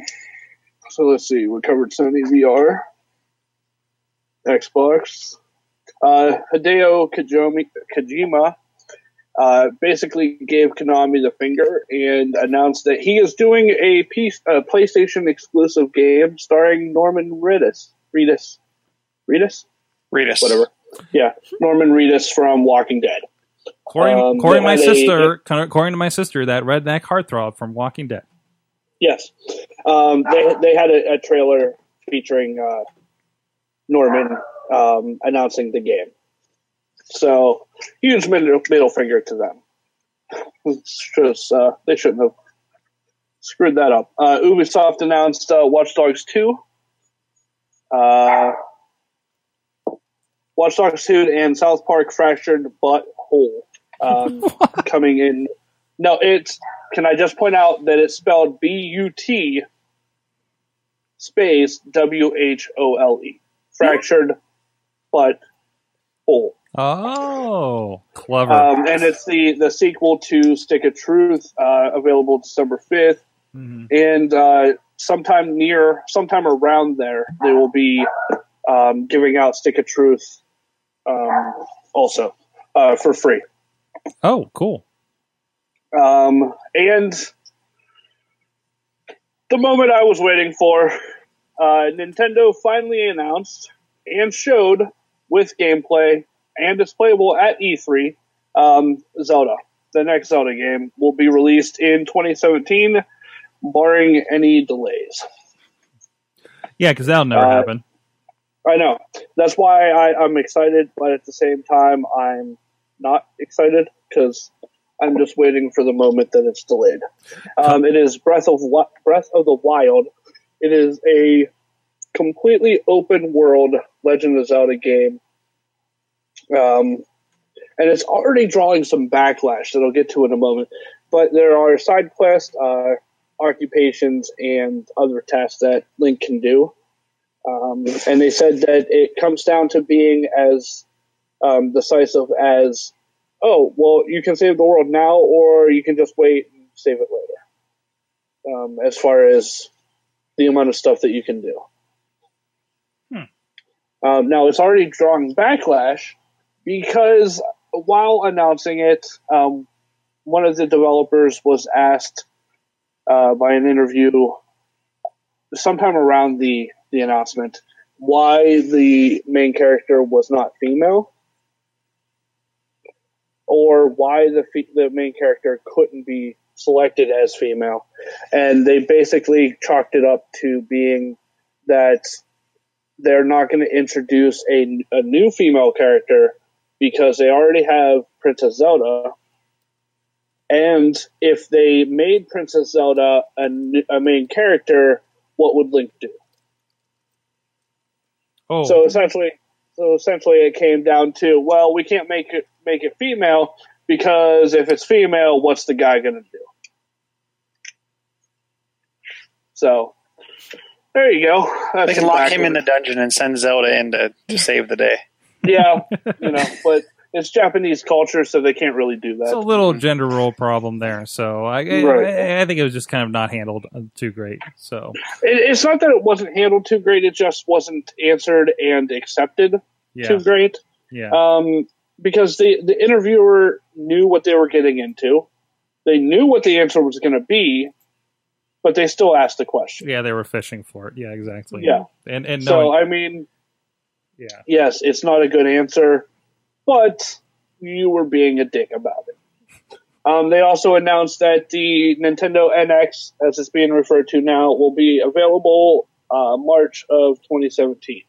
so let's see. We covered Sony V R, Xbox. Uh, Hideo Kojima, Kojima uh, basically gave Konami the finger and announced that he is doing a, piece, a PlayStation exclusive game starring Norman Reedus. Reedus? Reedus? Reedus. Whatever. Yeah, Norman Reedus from Walking Dead. According, um, according to my sister, a, according to my sister, that redneck heartthrob from Walking Dead. Yes. Um, they they had a, a trailer featuring uh, Norman um, announcing the game. So, huge middle, middle finger to them. It's just, uh, they shouldn't have screwed that up. Uh, Ubisoft announced uh, Watch Dogs two. Uh, Watch Dogs two and South Park Fractured Butthole uh, coming in. No, it's. Can I just point out that it's spelled B U T space W H O L E. Fractured Butthole. Oh, clever. Um, and it's the, the sequel to Stick of Truth, uh, available December fifth. Mm-hmm. And uh, sometime near, sometime around there, they will be um, giving out Stick of Truth um, also uh, for free. Oh, cool. Um, and the moment I was waiting for, uh, Nintendo finally announced and showed with gameplay and displayable at E three, um, Zelda. The next Zelda game will be released in twenty seventeen, barring any delays. Yeah, because that'll never uh, happen. I know. That's why I, I'm excited, but at the same time, I'm not excited because I'm just waiting for the moment that it's delayed. Um, it is Breath of Breath of the Wild. It is a completely open world Legend of Zelda game. Um, and it's already drawing some backlash that I'll get to in a moment. But there are side quests, uh, occupations, and other tasks that Link can do. Um, and they said that it comes down to being as um, decisive as, oh, well, you can save the world now, or you can just wait and save it later. Um, as far as the amount of stuff that you can do. Hmm. Um, now, it's already drawing backlash, because while announcing it, um, one of the developers was asked uh, by an interview sometime around the, the announcement why the main character was not female or why the, fe- the main character couldn't be selected as female. And they basically chalked it up to being that they're not going to introduce a, a new female character because they already have Princess Zelda, and if they made Princess Zelda a, a main character, what would Link do? Oh. So essentially, so essentially, it came down to, well, we can't make it make it female because if it's female, what's the guy going to do? So there you go. That's they can lock him in the dungeon and send Zelda in to, to save the day. Yeah, you know, but it's Japanese culture, so they can't really do that. It's a little gender role problem there, so I, right. I, I think it was just kind of not handled too great. So it, it's not that it wasn't handled too great; it just wasn't answered and accepted yeah. too great. Yeah, um, because the the interviewer knew what they were getting into; they knew what the answer was going to be, but they still asked the question. Yeah, they were fishing for it. Yeah, exactly. Yeah, and and so knowing- I mean. Yeah. Yes, it's not a good answer, but you were being a dick about it. Um, they also announced that the Nintendo N X, as it's being referred to now, will be available uh, March of twenty seventeen.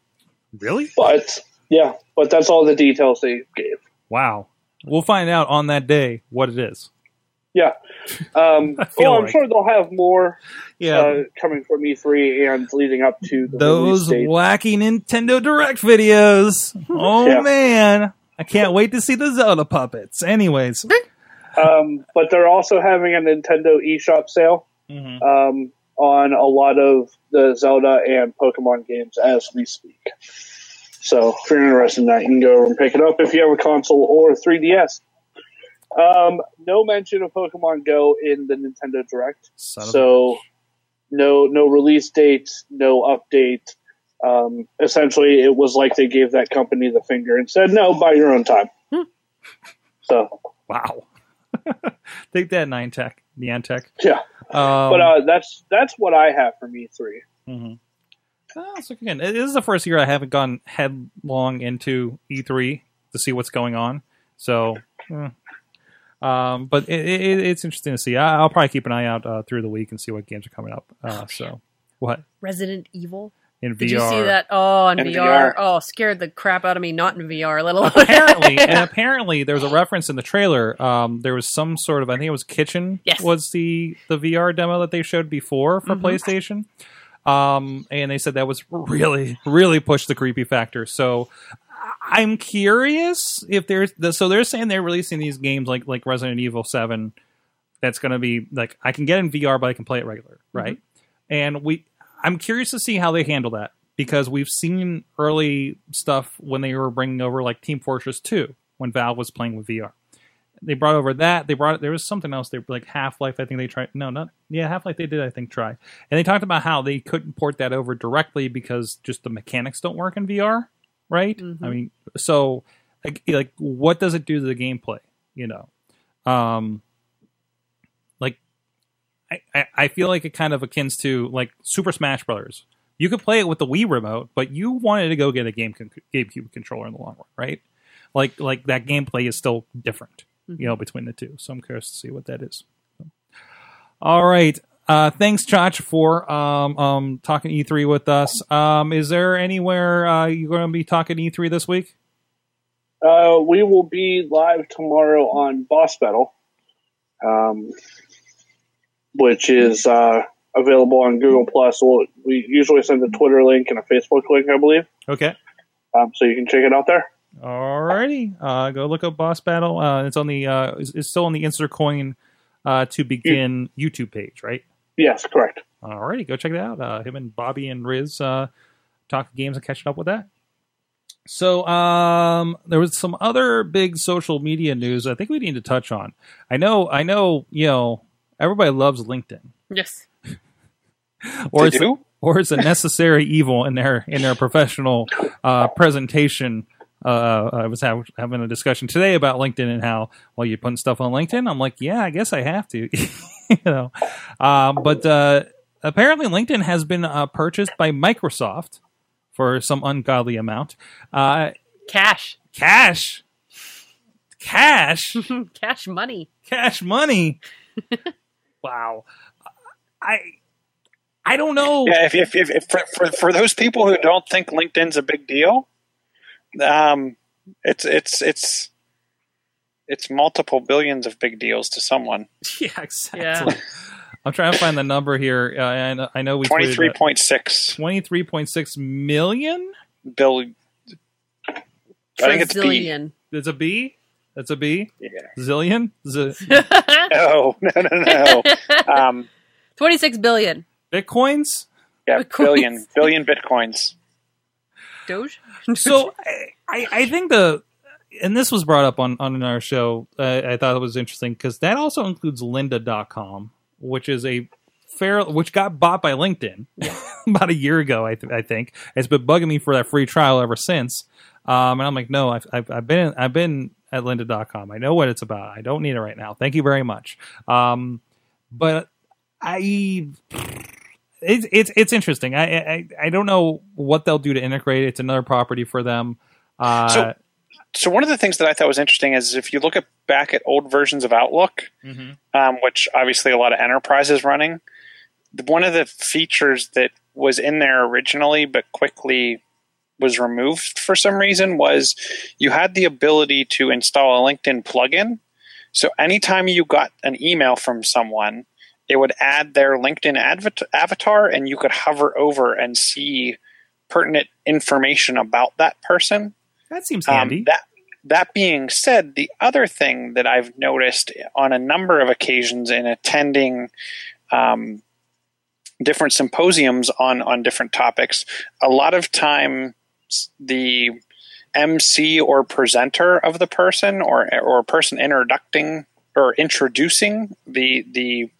Really? But yeah, but that's all the details they gave. Wow. We'll find out on that day what it is. Yeah. Um, well, I'm like. sure they'll have more yeah. uh, coming from E three and leading up to the those wacky Nintendo Direct videos. Oh, yeah. man. I can't wait to see the Zelda puppets. Anyways. Um, but they're also having a Nintendo eShop sale mm-hmm. um, on a lot of the Zelda and Pokemon games as we speak. So if you're interested in that, you can go over and pick it up if you have a console or a three D S. Um, no mention of Pokemon Go in the Nintendo Direct, so no no release date, no update. Um, essentially, it was like they gave that company the finger and said, "No, buy your own time." Hmm. So, wow, take that, Niantic, Niantic. Yeah, um, but uh, that's that's what I have from E three. Mm-hmm. Oh, so again, this is the first year I haven't gone headlong into E three to see what's going on. So. Mm. Um, but it, it, it's interesting to see. I, I'll probably keep an eye out uh, through the week and see what games are coming up. Uh, oh, so, what Resident Evil in Did V R? Did you see that? Oh, in, in V R. V R. Oh, scared the crap out of me. Not in V R, let alone apparently. And apparently, there was a reference in the trailer. Um, there was some sort of I think it was Kitchen. Yes. was the the V R demo that they showed before for mm-hmm. PlayStation. Um, and they said that was really really pushed the creepy factor. So. I'm curious if there's the, so they're saying they're releasing these games like like Resident Evil seven. That's going to be like, I can get in V R, but I can play it regular, right? Mm-hmm. And we, I'm curious to see how they handle that, because we've seen early stuff when they were bringing over like Team Fortress two when Valve was playing with V R. They brought over that. They brought there was something else. They like Half-Life. I think they tried. No, not yeah, Half-Life. They did. I think try. And they talked about how they couldn't port that over directly because just the mechanics don't work in V R, right? Mm-hmm. I mean, so like, like, what does it do to the gameplay? You know. Um, I, I feel like it kind of akin to like Super Smash Brothers. You could play it with the Wii remote, but you wanted to go get a Game con- GameCube controller in the long run, right? Like, like that gameplay is still different, mm-hmm. you know, between the two. So I'm curious to see what that is. So. All right, uh, thanks, Chach, for um, um, talking E three with us. Um, is there anywhere uh, you're going to be talking E three this week? Uh, we will be live tomorrow on Boss Battle. Um. Which is uh, available on Google Plus. We'll, we usually send a Twitter link and a Facebook link, I believe. Okay. Um, so you can check it out there. Alrighty, uh, go look up Boss Battle. Uh, it's on the uh, it's, it's still on the Insert Coin uh, to Begin you, YouTube page, right? Yes, correct. Alrighty, go check it out. Uh, him and Bobby and Riz uh, talk games and catching up with that. So um, there was some other big social media news I think we need to touch on. I know, I know, you know. Everybody loves LinkedIn. Yes. or, it's, or it's a necessary evil in their in their professional uh, presentation. Uh, I was have, having a discussion today about LinkedIn and how, well, you're putting stuff on LinkedIn. I'm like, yeah, I guess I have to. you know. Um, but uh, apparently LinkedIn has been uh, purchased by Microsoft for some ungodly amount. Uh, cash. Cash. Cash. cash money. Cash money. Wow, I I don't know. Yeah, if, if, if, if for, for for those people who don't think LinkedIn's a big deal, um, it's it's it's it's multiple billions of big deals to someone. Yeah, exactly. Yeah. I'm trying to find the number here, uh, and I know we twenty-three point six twenty-three point six million Billion. I think it's billion. It's a B. That's a B? Yeah. Zillion? Z- no, no, no, no. Um, twenty-six billion Bitcoins? Yeah, Bitcoins. billion. Billion Bitcoins. Doge? So I, I think the, and this was brought up on, on our show, uh, I thought it was interesting, because that also includes lynda dot com, which is a fair, which got bought by LinkedIn about a year ago, I, th- I think. It's been bugging me for that free trial ever since. Um, and I'm like, no, I've, I've, I've been, I've been, at lynda dot com. I know what it's about. I don't need it right now. Thank you very much. Um, but I, it's, it's, it's interesting. I, I, I don't know what they'll do to integrate it. It's another property for them. Uh, so, so one of the things that I thought was interesting is if you look at, back at old versions of Outlook, mm-hmm. um, which obviously a lot of enterprises running, one of the features that was in there originally, but quickly was removed for some reason, was you had the ability to install a LinkedIn plugin. So anytime you got an email from someone, it would add their LinkedIn adv- avatar and you could hover over and see pertinent information about that person. That seems handy. Um, that, that being said, the other thing that I've noticed on a number of occasions in attending um, different symposiums on, on different topics, a lot of time the M C or presenter of the person or or person introducing or introducing the the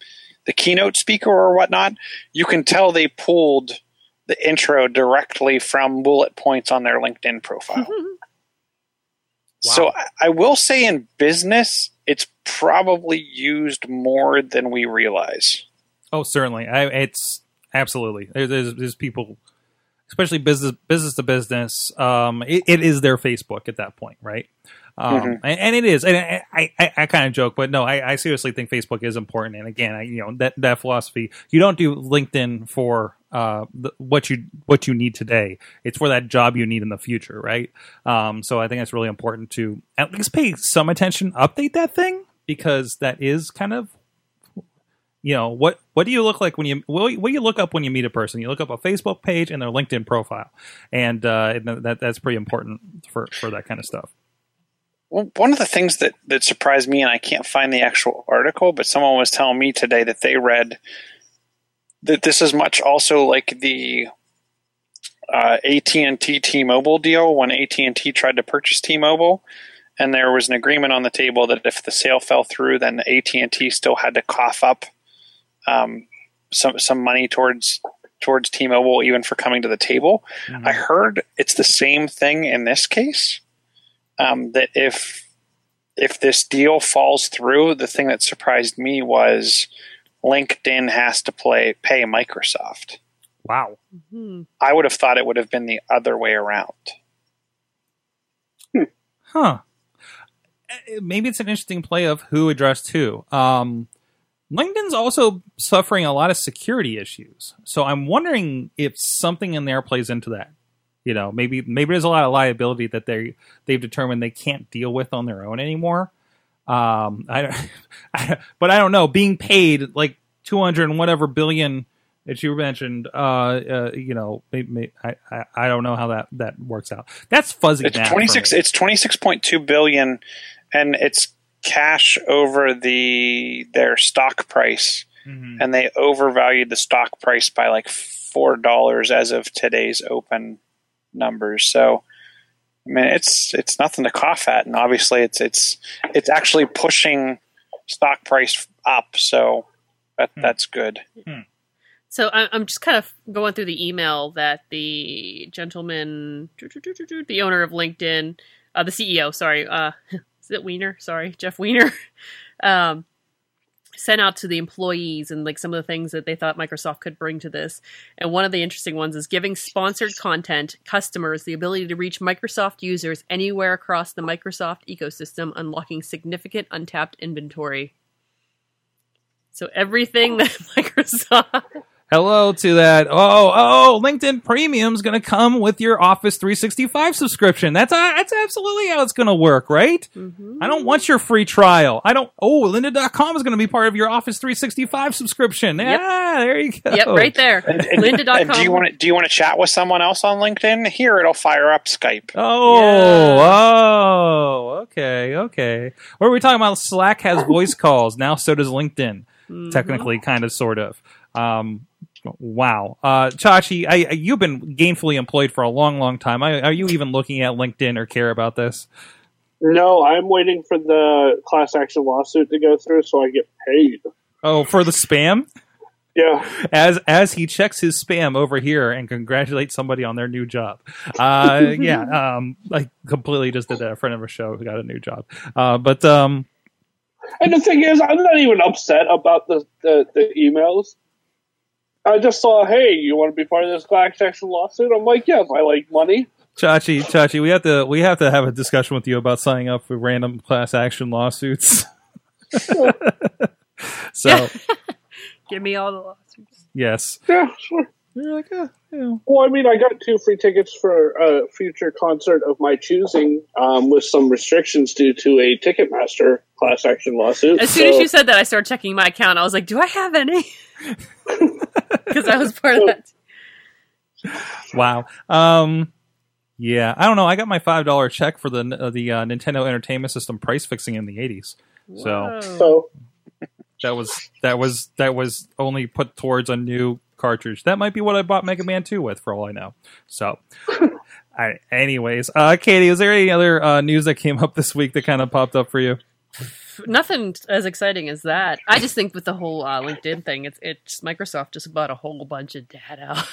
the keynote speaker or whatnot, you can tell they pulled the intro directly from bullet points on their LinkedIn profile. Mm-hmm. Wow. So I, I will say in business, it's probably used more than we realize. Oh, certainly. I, it's absolutely. There's, there's people... Especially business, business to business, um, it, it is their Facebook at that point, right? Um, mm-hmm. and, and it is, and I, I, I, I kind of joke, but no, I, I seriously think Facebook is important. And again, I, you know, that that philosophy, you don't do LinkedIn for uh, the, what you what you need today; it's for that job you need in the future, right? Um, so I think it's really important to at least pay some attention, update that thing, because that is kind of, you know, what what do you look like when you what do you look up when you meet a person? You look up a Facebook page and their LinkedIn profile, and uh, that that's pretty important for for that kind of stuff. Well, one of the things that that surprised me, and I can't find the actual article, but someone was telling me today that they read that this is much also like the uh, A T and T T-Mobile deal when A T and T tried to purchase T-Mobile. And there was an agreement on the table that if the sale fell through, then A T and T still had to cough up um, some some money towards towards T-Mobile, even for coming to the table. Mm-hmm. I heard it's the same thing in this case. Um, that if if this deal falls through, the thing that surprised me was LinkedIn has to play pay Microsoft. Wow, mm-hmm. I would have thought it would have been the other way around. Hmm. Huh. Maybe it's an interesting play of who addressed who. Um, LinkedIn's also suffering a lot of security issues, so I'm wondering if something in there plays into that. You know, maybe maybe there's a lot of liability that they they've determined they can't deal with on their own anymore. Um, I, don't, I but I don't know. Being paid like two hundred and whatever billion that you mentioned, uh, uh, you know, maybe, maybe, I, I I don't know how that, that works out. That's fuzzy. It's twenty-six. It's twenty-six point two billion. And it's cash over the their stock price, mm-hmm. and they overvalued the stock price by like four dollars as of today's open numbers. So, I mean, it's it's nothing to cough at, and obviously, it's it's it's actually pushing stock price up. So that mm-hmm. that's good. Mm-hmm. So I'm just kind of going through the email that the gentleman, the owner of LinkedIn, uh, the C E O, sorry. Uh, Is it Weiner? Sorry, Jeff Weiner. Um, sent out to the employees and like some of the things that they thought Microsoft could bring to this. And one of the interesting ones is giving sponsored content customers the ability to reach Microsoft users anywhere across the Microsoft ecosystem, unlocking significant untapped inventory. So everything that Microsoft... Hello to that. Oh, oh, LinkedIn Premium's going to come with your Office three sixty-five subscription. That's that's absolutely how it's going to work, right? Mm-hmm. I don't want your free trial. I don't. Oh, lynda dot com is going to be part of your Office three sixty-five subscription. Yep. Yeah, there you go. Yep, right there. And, and, lynda dot com. And do you want to do you want to chat with someone else on LinkedIn? Here, it'll fire up Skype. Oh, yeah. oh, okay, okay. What are we talking about? Slack has voice calls now. So does LinkedIn. Mm-hmm. Technically, kind of, sort of. Um, Wow, uh, Chachi, I, you've been gainfully employed for a long, long time. I, are you even looking at LinkedIn or care about this? No, I'm waiting for the class action lawsuit to go through so I get paid. Oh, for the spam? Yeah. As as he checks his spam over here and congratulates somebody on their new job. Uh, yeah, um, I completely just did that. A friend of a show who got a new job, uh, but um, and the thing is, I'm not even upset about the the, the emails. I just saw, hey, you want to be part of this class action lawsuit? I'm like, yes, I like money. Chachi, Chachi, we have to we have to have a discussion with you about signing up for random class action lawsuits. Sure. So, give me all the lawsuits. Yes. Yeah, sure. You're like, oh, yeah. Well, I mean, I got two free tickets for a future concert of my choosing, um, with some restrictions due to a Ticketmaster class action lawsuit. As soon so. as you said that, I started checking my account. I was like, do I have any? Because I was part so. of that. Wow. Um, yeah, I don't know. I got my five dollar check for the uh, the uh, Nintendo Entertainment System price fixing in the eighties. Whoa. So, so. that was that was that was only put towards a new cartridge. That might be what I bought Mega Man two with, for all I know. So, I, anyways, uh, Katie, is there any other uh, news that came up this week that kind of popped up for you? Nothing as exciting as that. I just think with the whole uh, LinkedIn thing, it's it's Microsoft just bought a whole bunch of data.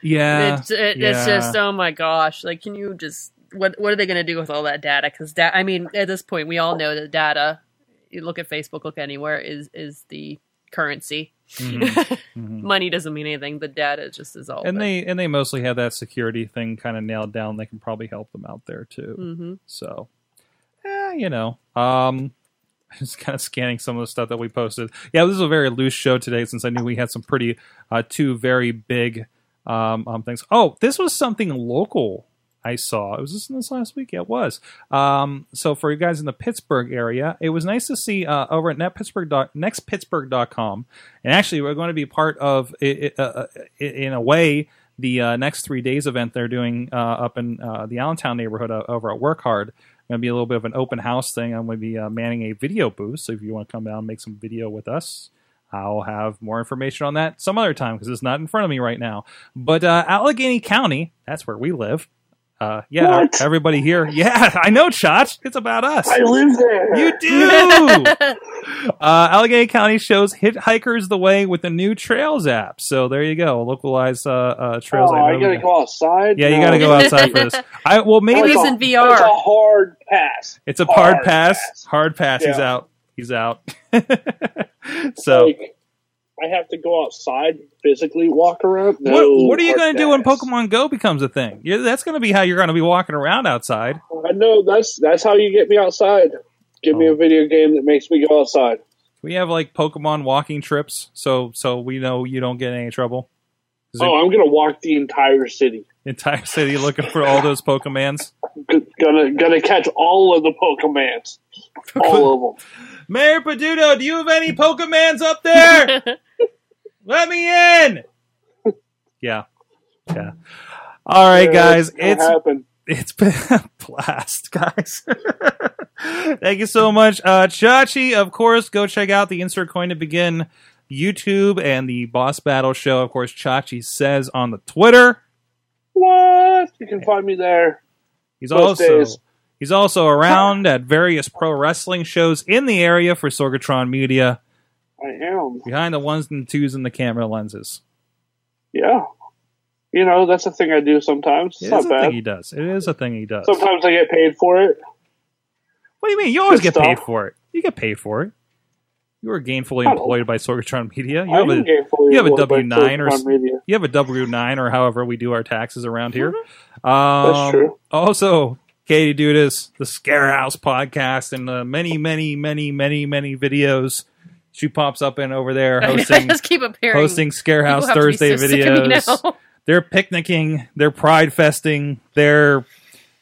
Yeah, it's, it, yeah. It's just, oh my gosh! Like, can you just what what are they going to do with all that data? Because da- I mean, at this point, we all know that data. You look at Facebook, look anywhere, is is the currency. Mm-hmm. Mm-hmm. Money doesn't mean anything, but data just is all. And there. they and they mostly have that security thing kind of nailed down. They can probably help them out there too. Mm-hmm. So, eh, you know, um, just kind of scanning some of the stuff that we posted. Yeah, this is a very loose show today since I knew we had some pretty uh, two very big um, um things. Oh, this was something local. I saw. Was this in this last week? Yeah, it was. Um, so for you guys in the Pittsburgh area, it was nice to see uh, over at net pittsburgh dot next pittsburgh dot com. And actually, we're going to be part of, it, uh, in a way, the uh, next three days event they're doing uh, up in uh, the Allentown neighborhood uh, over at Work Hard. Going to be a little bit of an open house thing. I'm going to be uh, manning a video booth. So if you want to come down and make some video with us, I'll have more information on that some other time because it's not in front of me right now. But uh, Allegheny County, that's where we live. Uh, yeah, what? Everybody here. Yeah, I know, Chach. It's about us. I live there. You do. uh, Allegheny County shows hit hikers the way with the new Trails app. So there you go. Localized uh, uh, Trails. Oh, I gotta go outside. Yeah, no. You gotta go outside for this. I well maybe it's in V R. It's a hard pass. It's a hard, hard pass. pass. Hard pass. Yeah. He's out. He's out. So. Like, I have to go outside, physically walk around. No, what, what are you going to do when Pokemon Go becomes a thing? You're, that's going to be how you're going to be walking around outside. I know. That's that's how you get me outside. Give oh. me a video game that makes me go outside. We have like Pokemon walking trips, so so we know you don't get in any trouble. Oh, it, I'm going to walk the entire city. Entire city looking for all those Pokemans. Gonna gonna catch all of the Pokemans. All of them. Mayor Peduto, do you have any Pokemans up there? Let me in. Yeah, yeah. All right, yeah, guys. It's happened. It's been a blast, guys. Thank you so much, uh, Chachi. Of course, go check out the Insert Coin to Begin YouTube and the Boss Battle Show. Of course, Chachi says on the Twitter. What? You can find me there. He's Most also. Days. He's also around at various pro wrestling shows in the area for Sorgatron Media. I am. Behind the ones and twos and the camera lenses. Yeah. You know, that's a thing I do sometimes. It's it not bad. It is a thing he does. It is a thing he does. Sometimes I get paid for it. What do you mean? You always Good get stuff. paid for it. You get paid for it. You are gainfully employed by Sorgatron Media. You have a, you have a W nine or Media. You have a W nine or however we do our taxes around here. Mm-hmm. Um, that's true. Also... Katie Dudas, the Scarehouse Podcast, and uh, many, many, many, many, many videos she pops up in over there hosting, I know, I just keep appearing. Hosting Scarehouse Thursday so videos. They're picnicking, they're pride festing, they're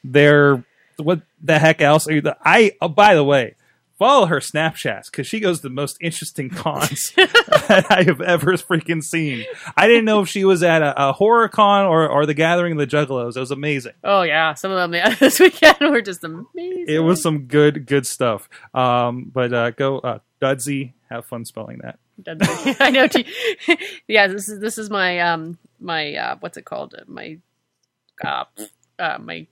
they're what the heck else? Are you the, I oh, by the way, follow her Snapchats because she goes to the most interesting cons that I have ever freaking seen. I didn't know if she was at a, a horror con or, or the Gathering of the Juggalos. It was amazing. Oh yeah, some of them this weekend were just amazing. It was some good good stuff. Um, but uh, go uh, Dudsy, have fun spelling that. Dudsy, I know. T- yeah, this is this is my um my uh, what's it called my uh, uh my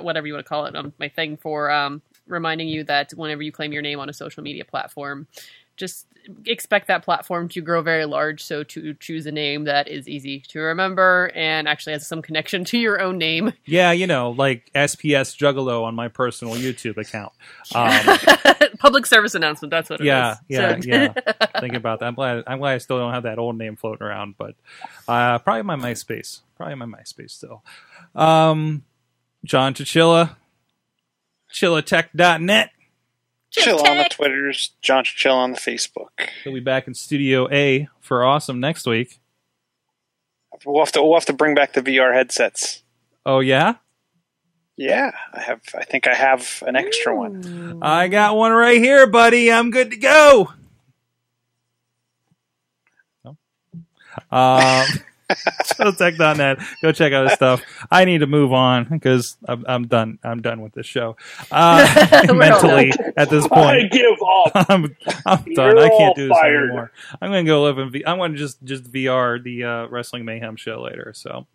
whatever you want to call it um, my thing for um. reminding you that whenever you claim your name on a social media platform, just expect that platform to grow very large. So to choose a name that is easy to remember and actually has some connection to your own name. Yeah, you know, like S P S Juggalo on my personal YouTube account. Um, Public service announcement. That's what it yeah, is. Yeah, so. yeah, yeah. Think about that. I'm glad. I'm glad I still don't have that old name floating around, but uh, probably my MySpace. Probably my MySpace still. Um, John Chichilla. Chillatech dot net. Chill on the Twitters. John Chill on the Facebook. We'll be back in Studio A for Awesome next week. We'll have to we'll have to bring back the V R headsets. Oh yeah? Yeah. I have I think I have an extra Ooh. one. I got one right here, buddy. I'm good to go. No. Um Chillatech dot net. Go check out his stuff. I need to move on because I'm, I'm done. I'm done with this show uh, mentally at this point. I give up. I'm, I'm done. You're I can't do this fired. anymore. I'm going to go live in. V- I'm going to just just V R the uh, Wrestling Mayhem show later. So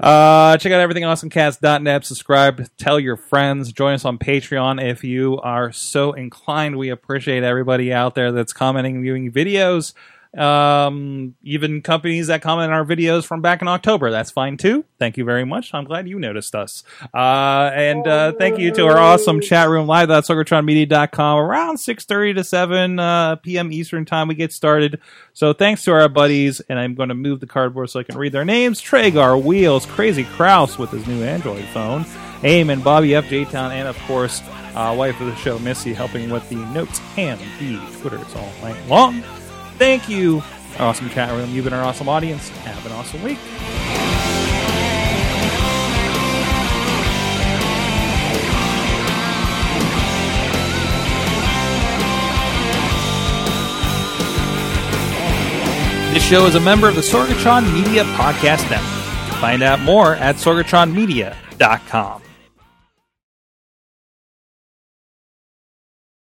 uh, check out everything awesome cast dot net. Subscribe. Tell your friends. Join us on Patreon if you are so inclined. We appreciate everybody out there that's commenting, viewing videos. Um, even companies that comment on our videos from back in October. That's fine too. Thank you very much. I'm glad you noticed us. Uh, and uh, thank you to our awesome chat room live at sorgatron media dot com around six thirty to seven uh, p m. Eastern time. We get started. So thanks to our buddies, and I'm going to move the cardboard so I can read their names. Tragar Wheels, Crazy Krause with his new Android phone, Aim and Bobby F. J Town, and of course, uh, wife of the show Missy helping with the notes and the Twitters all night long. Thank you, our awesome chat room. You've been our awesome audience. Have an awesome week. This show is a member of the Sorgatron Media Podcast Network. Find out more at sorgatron media dot com.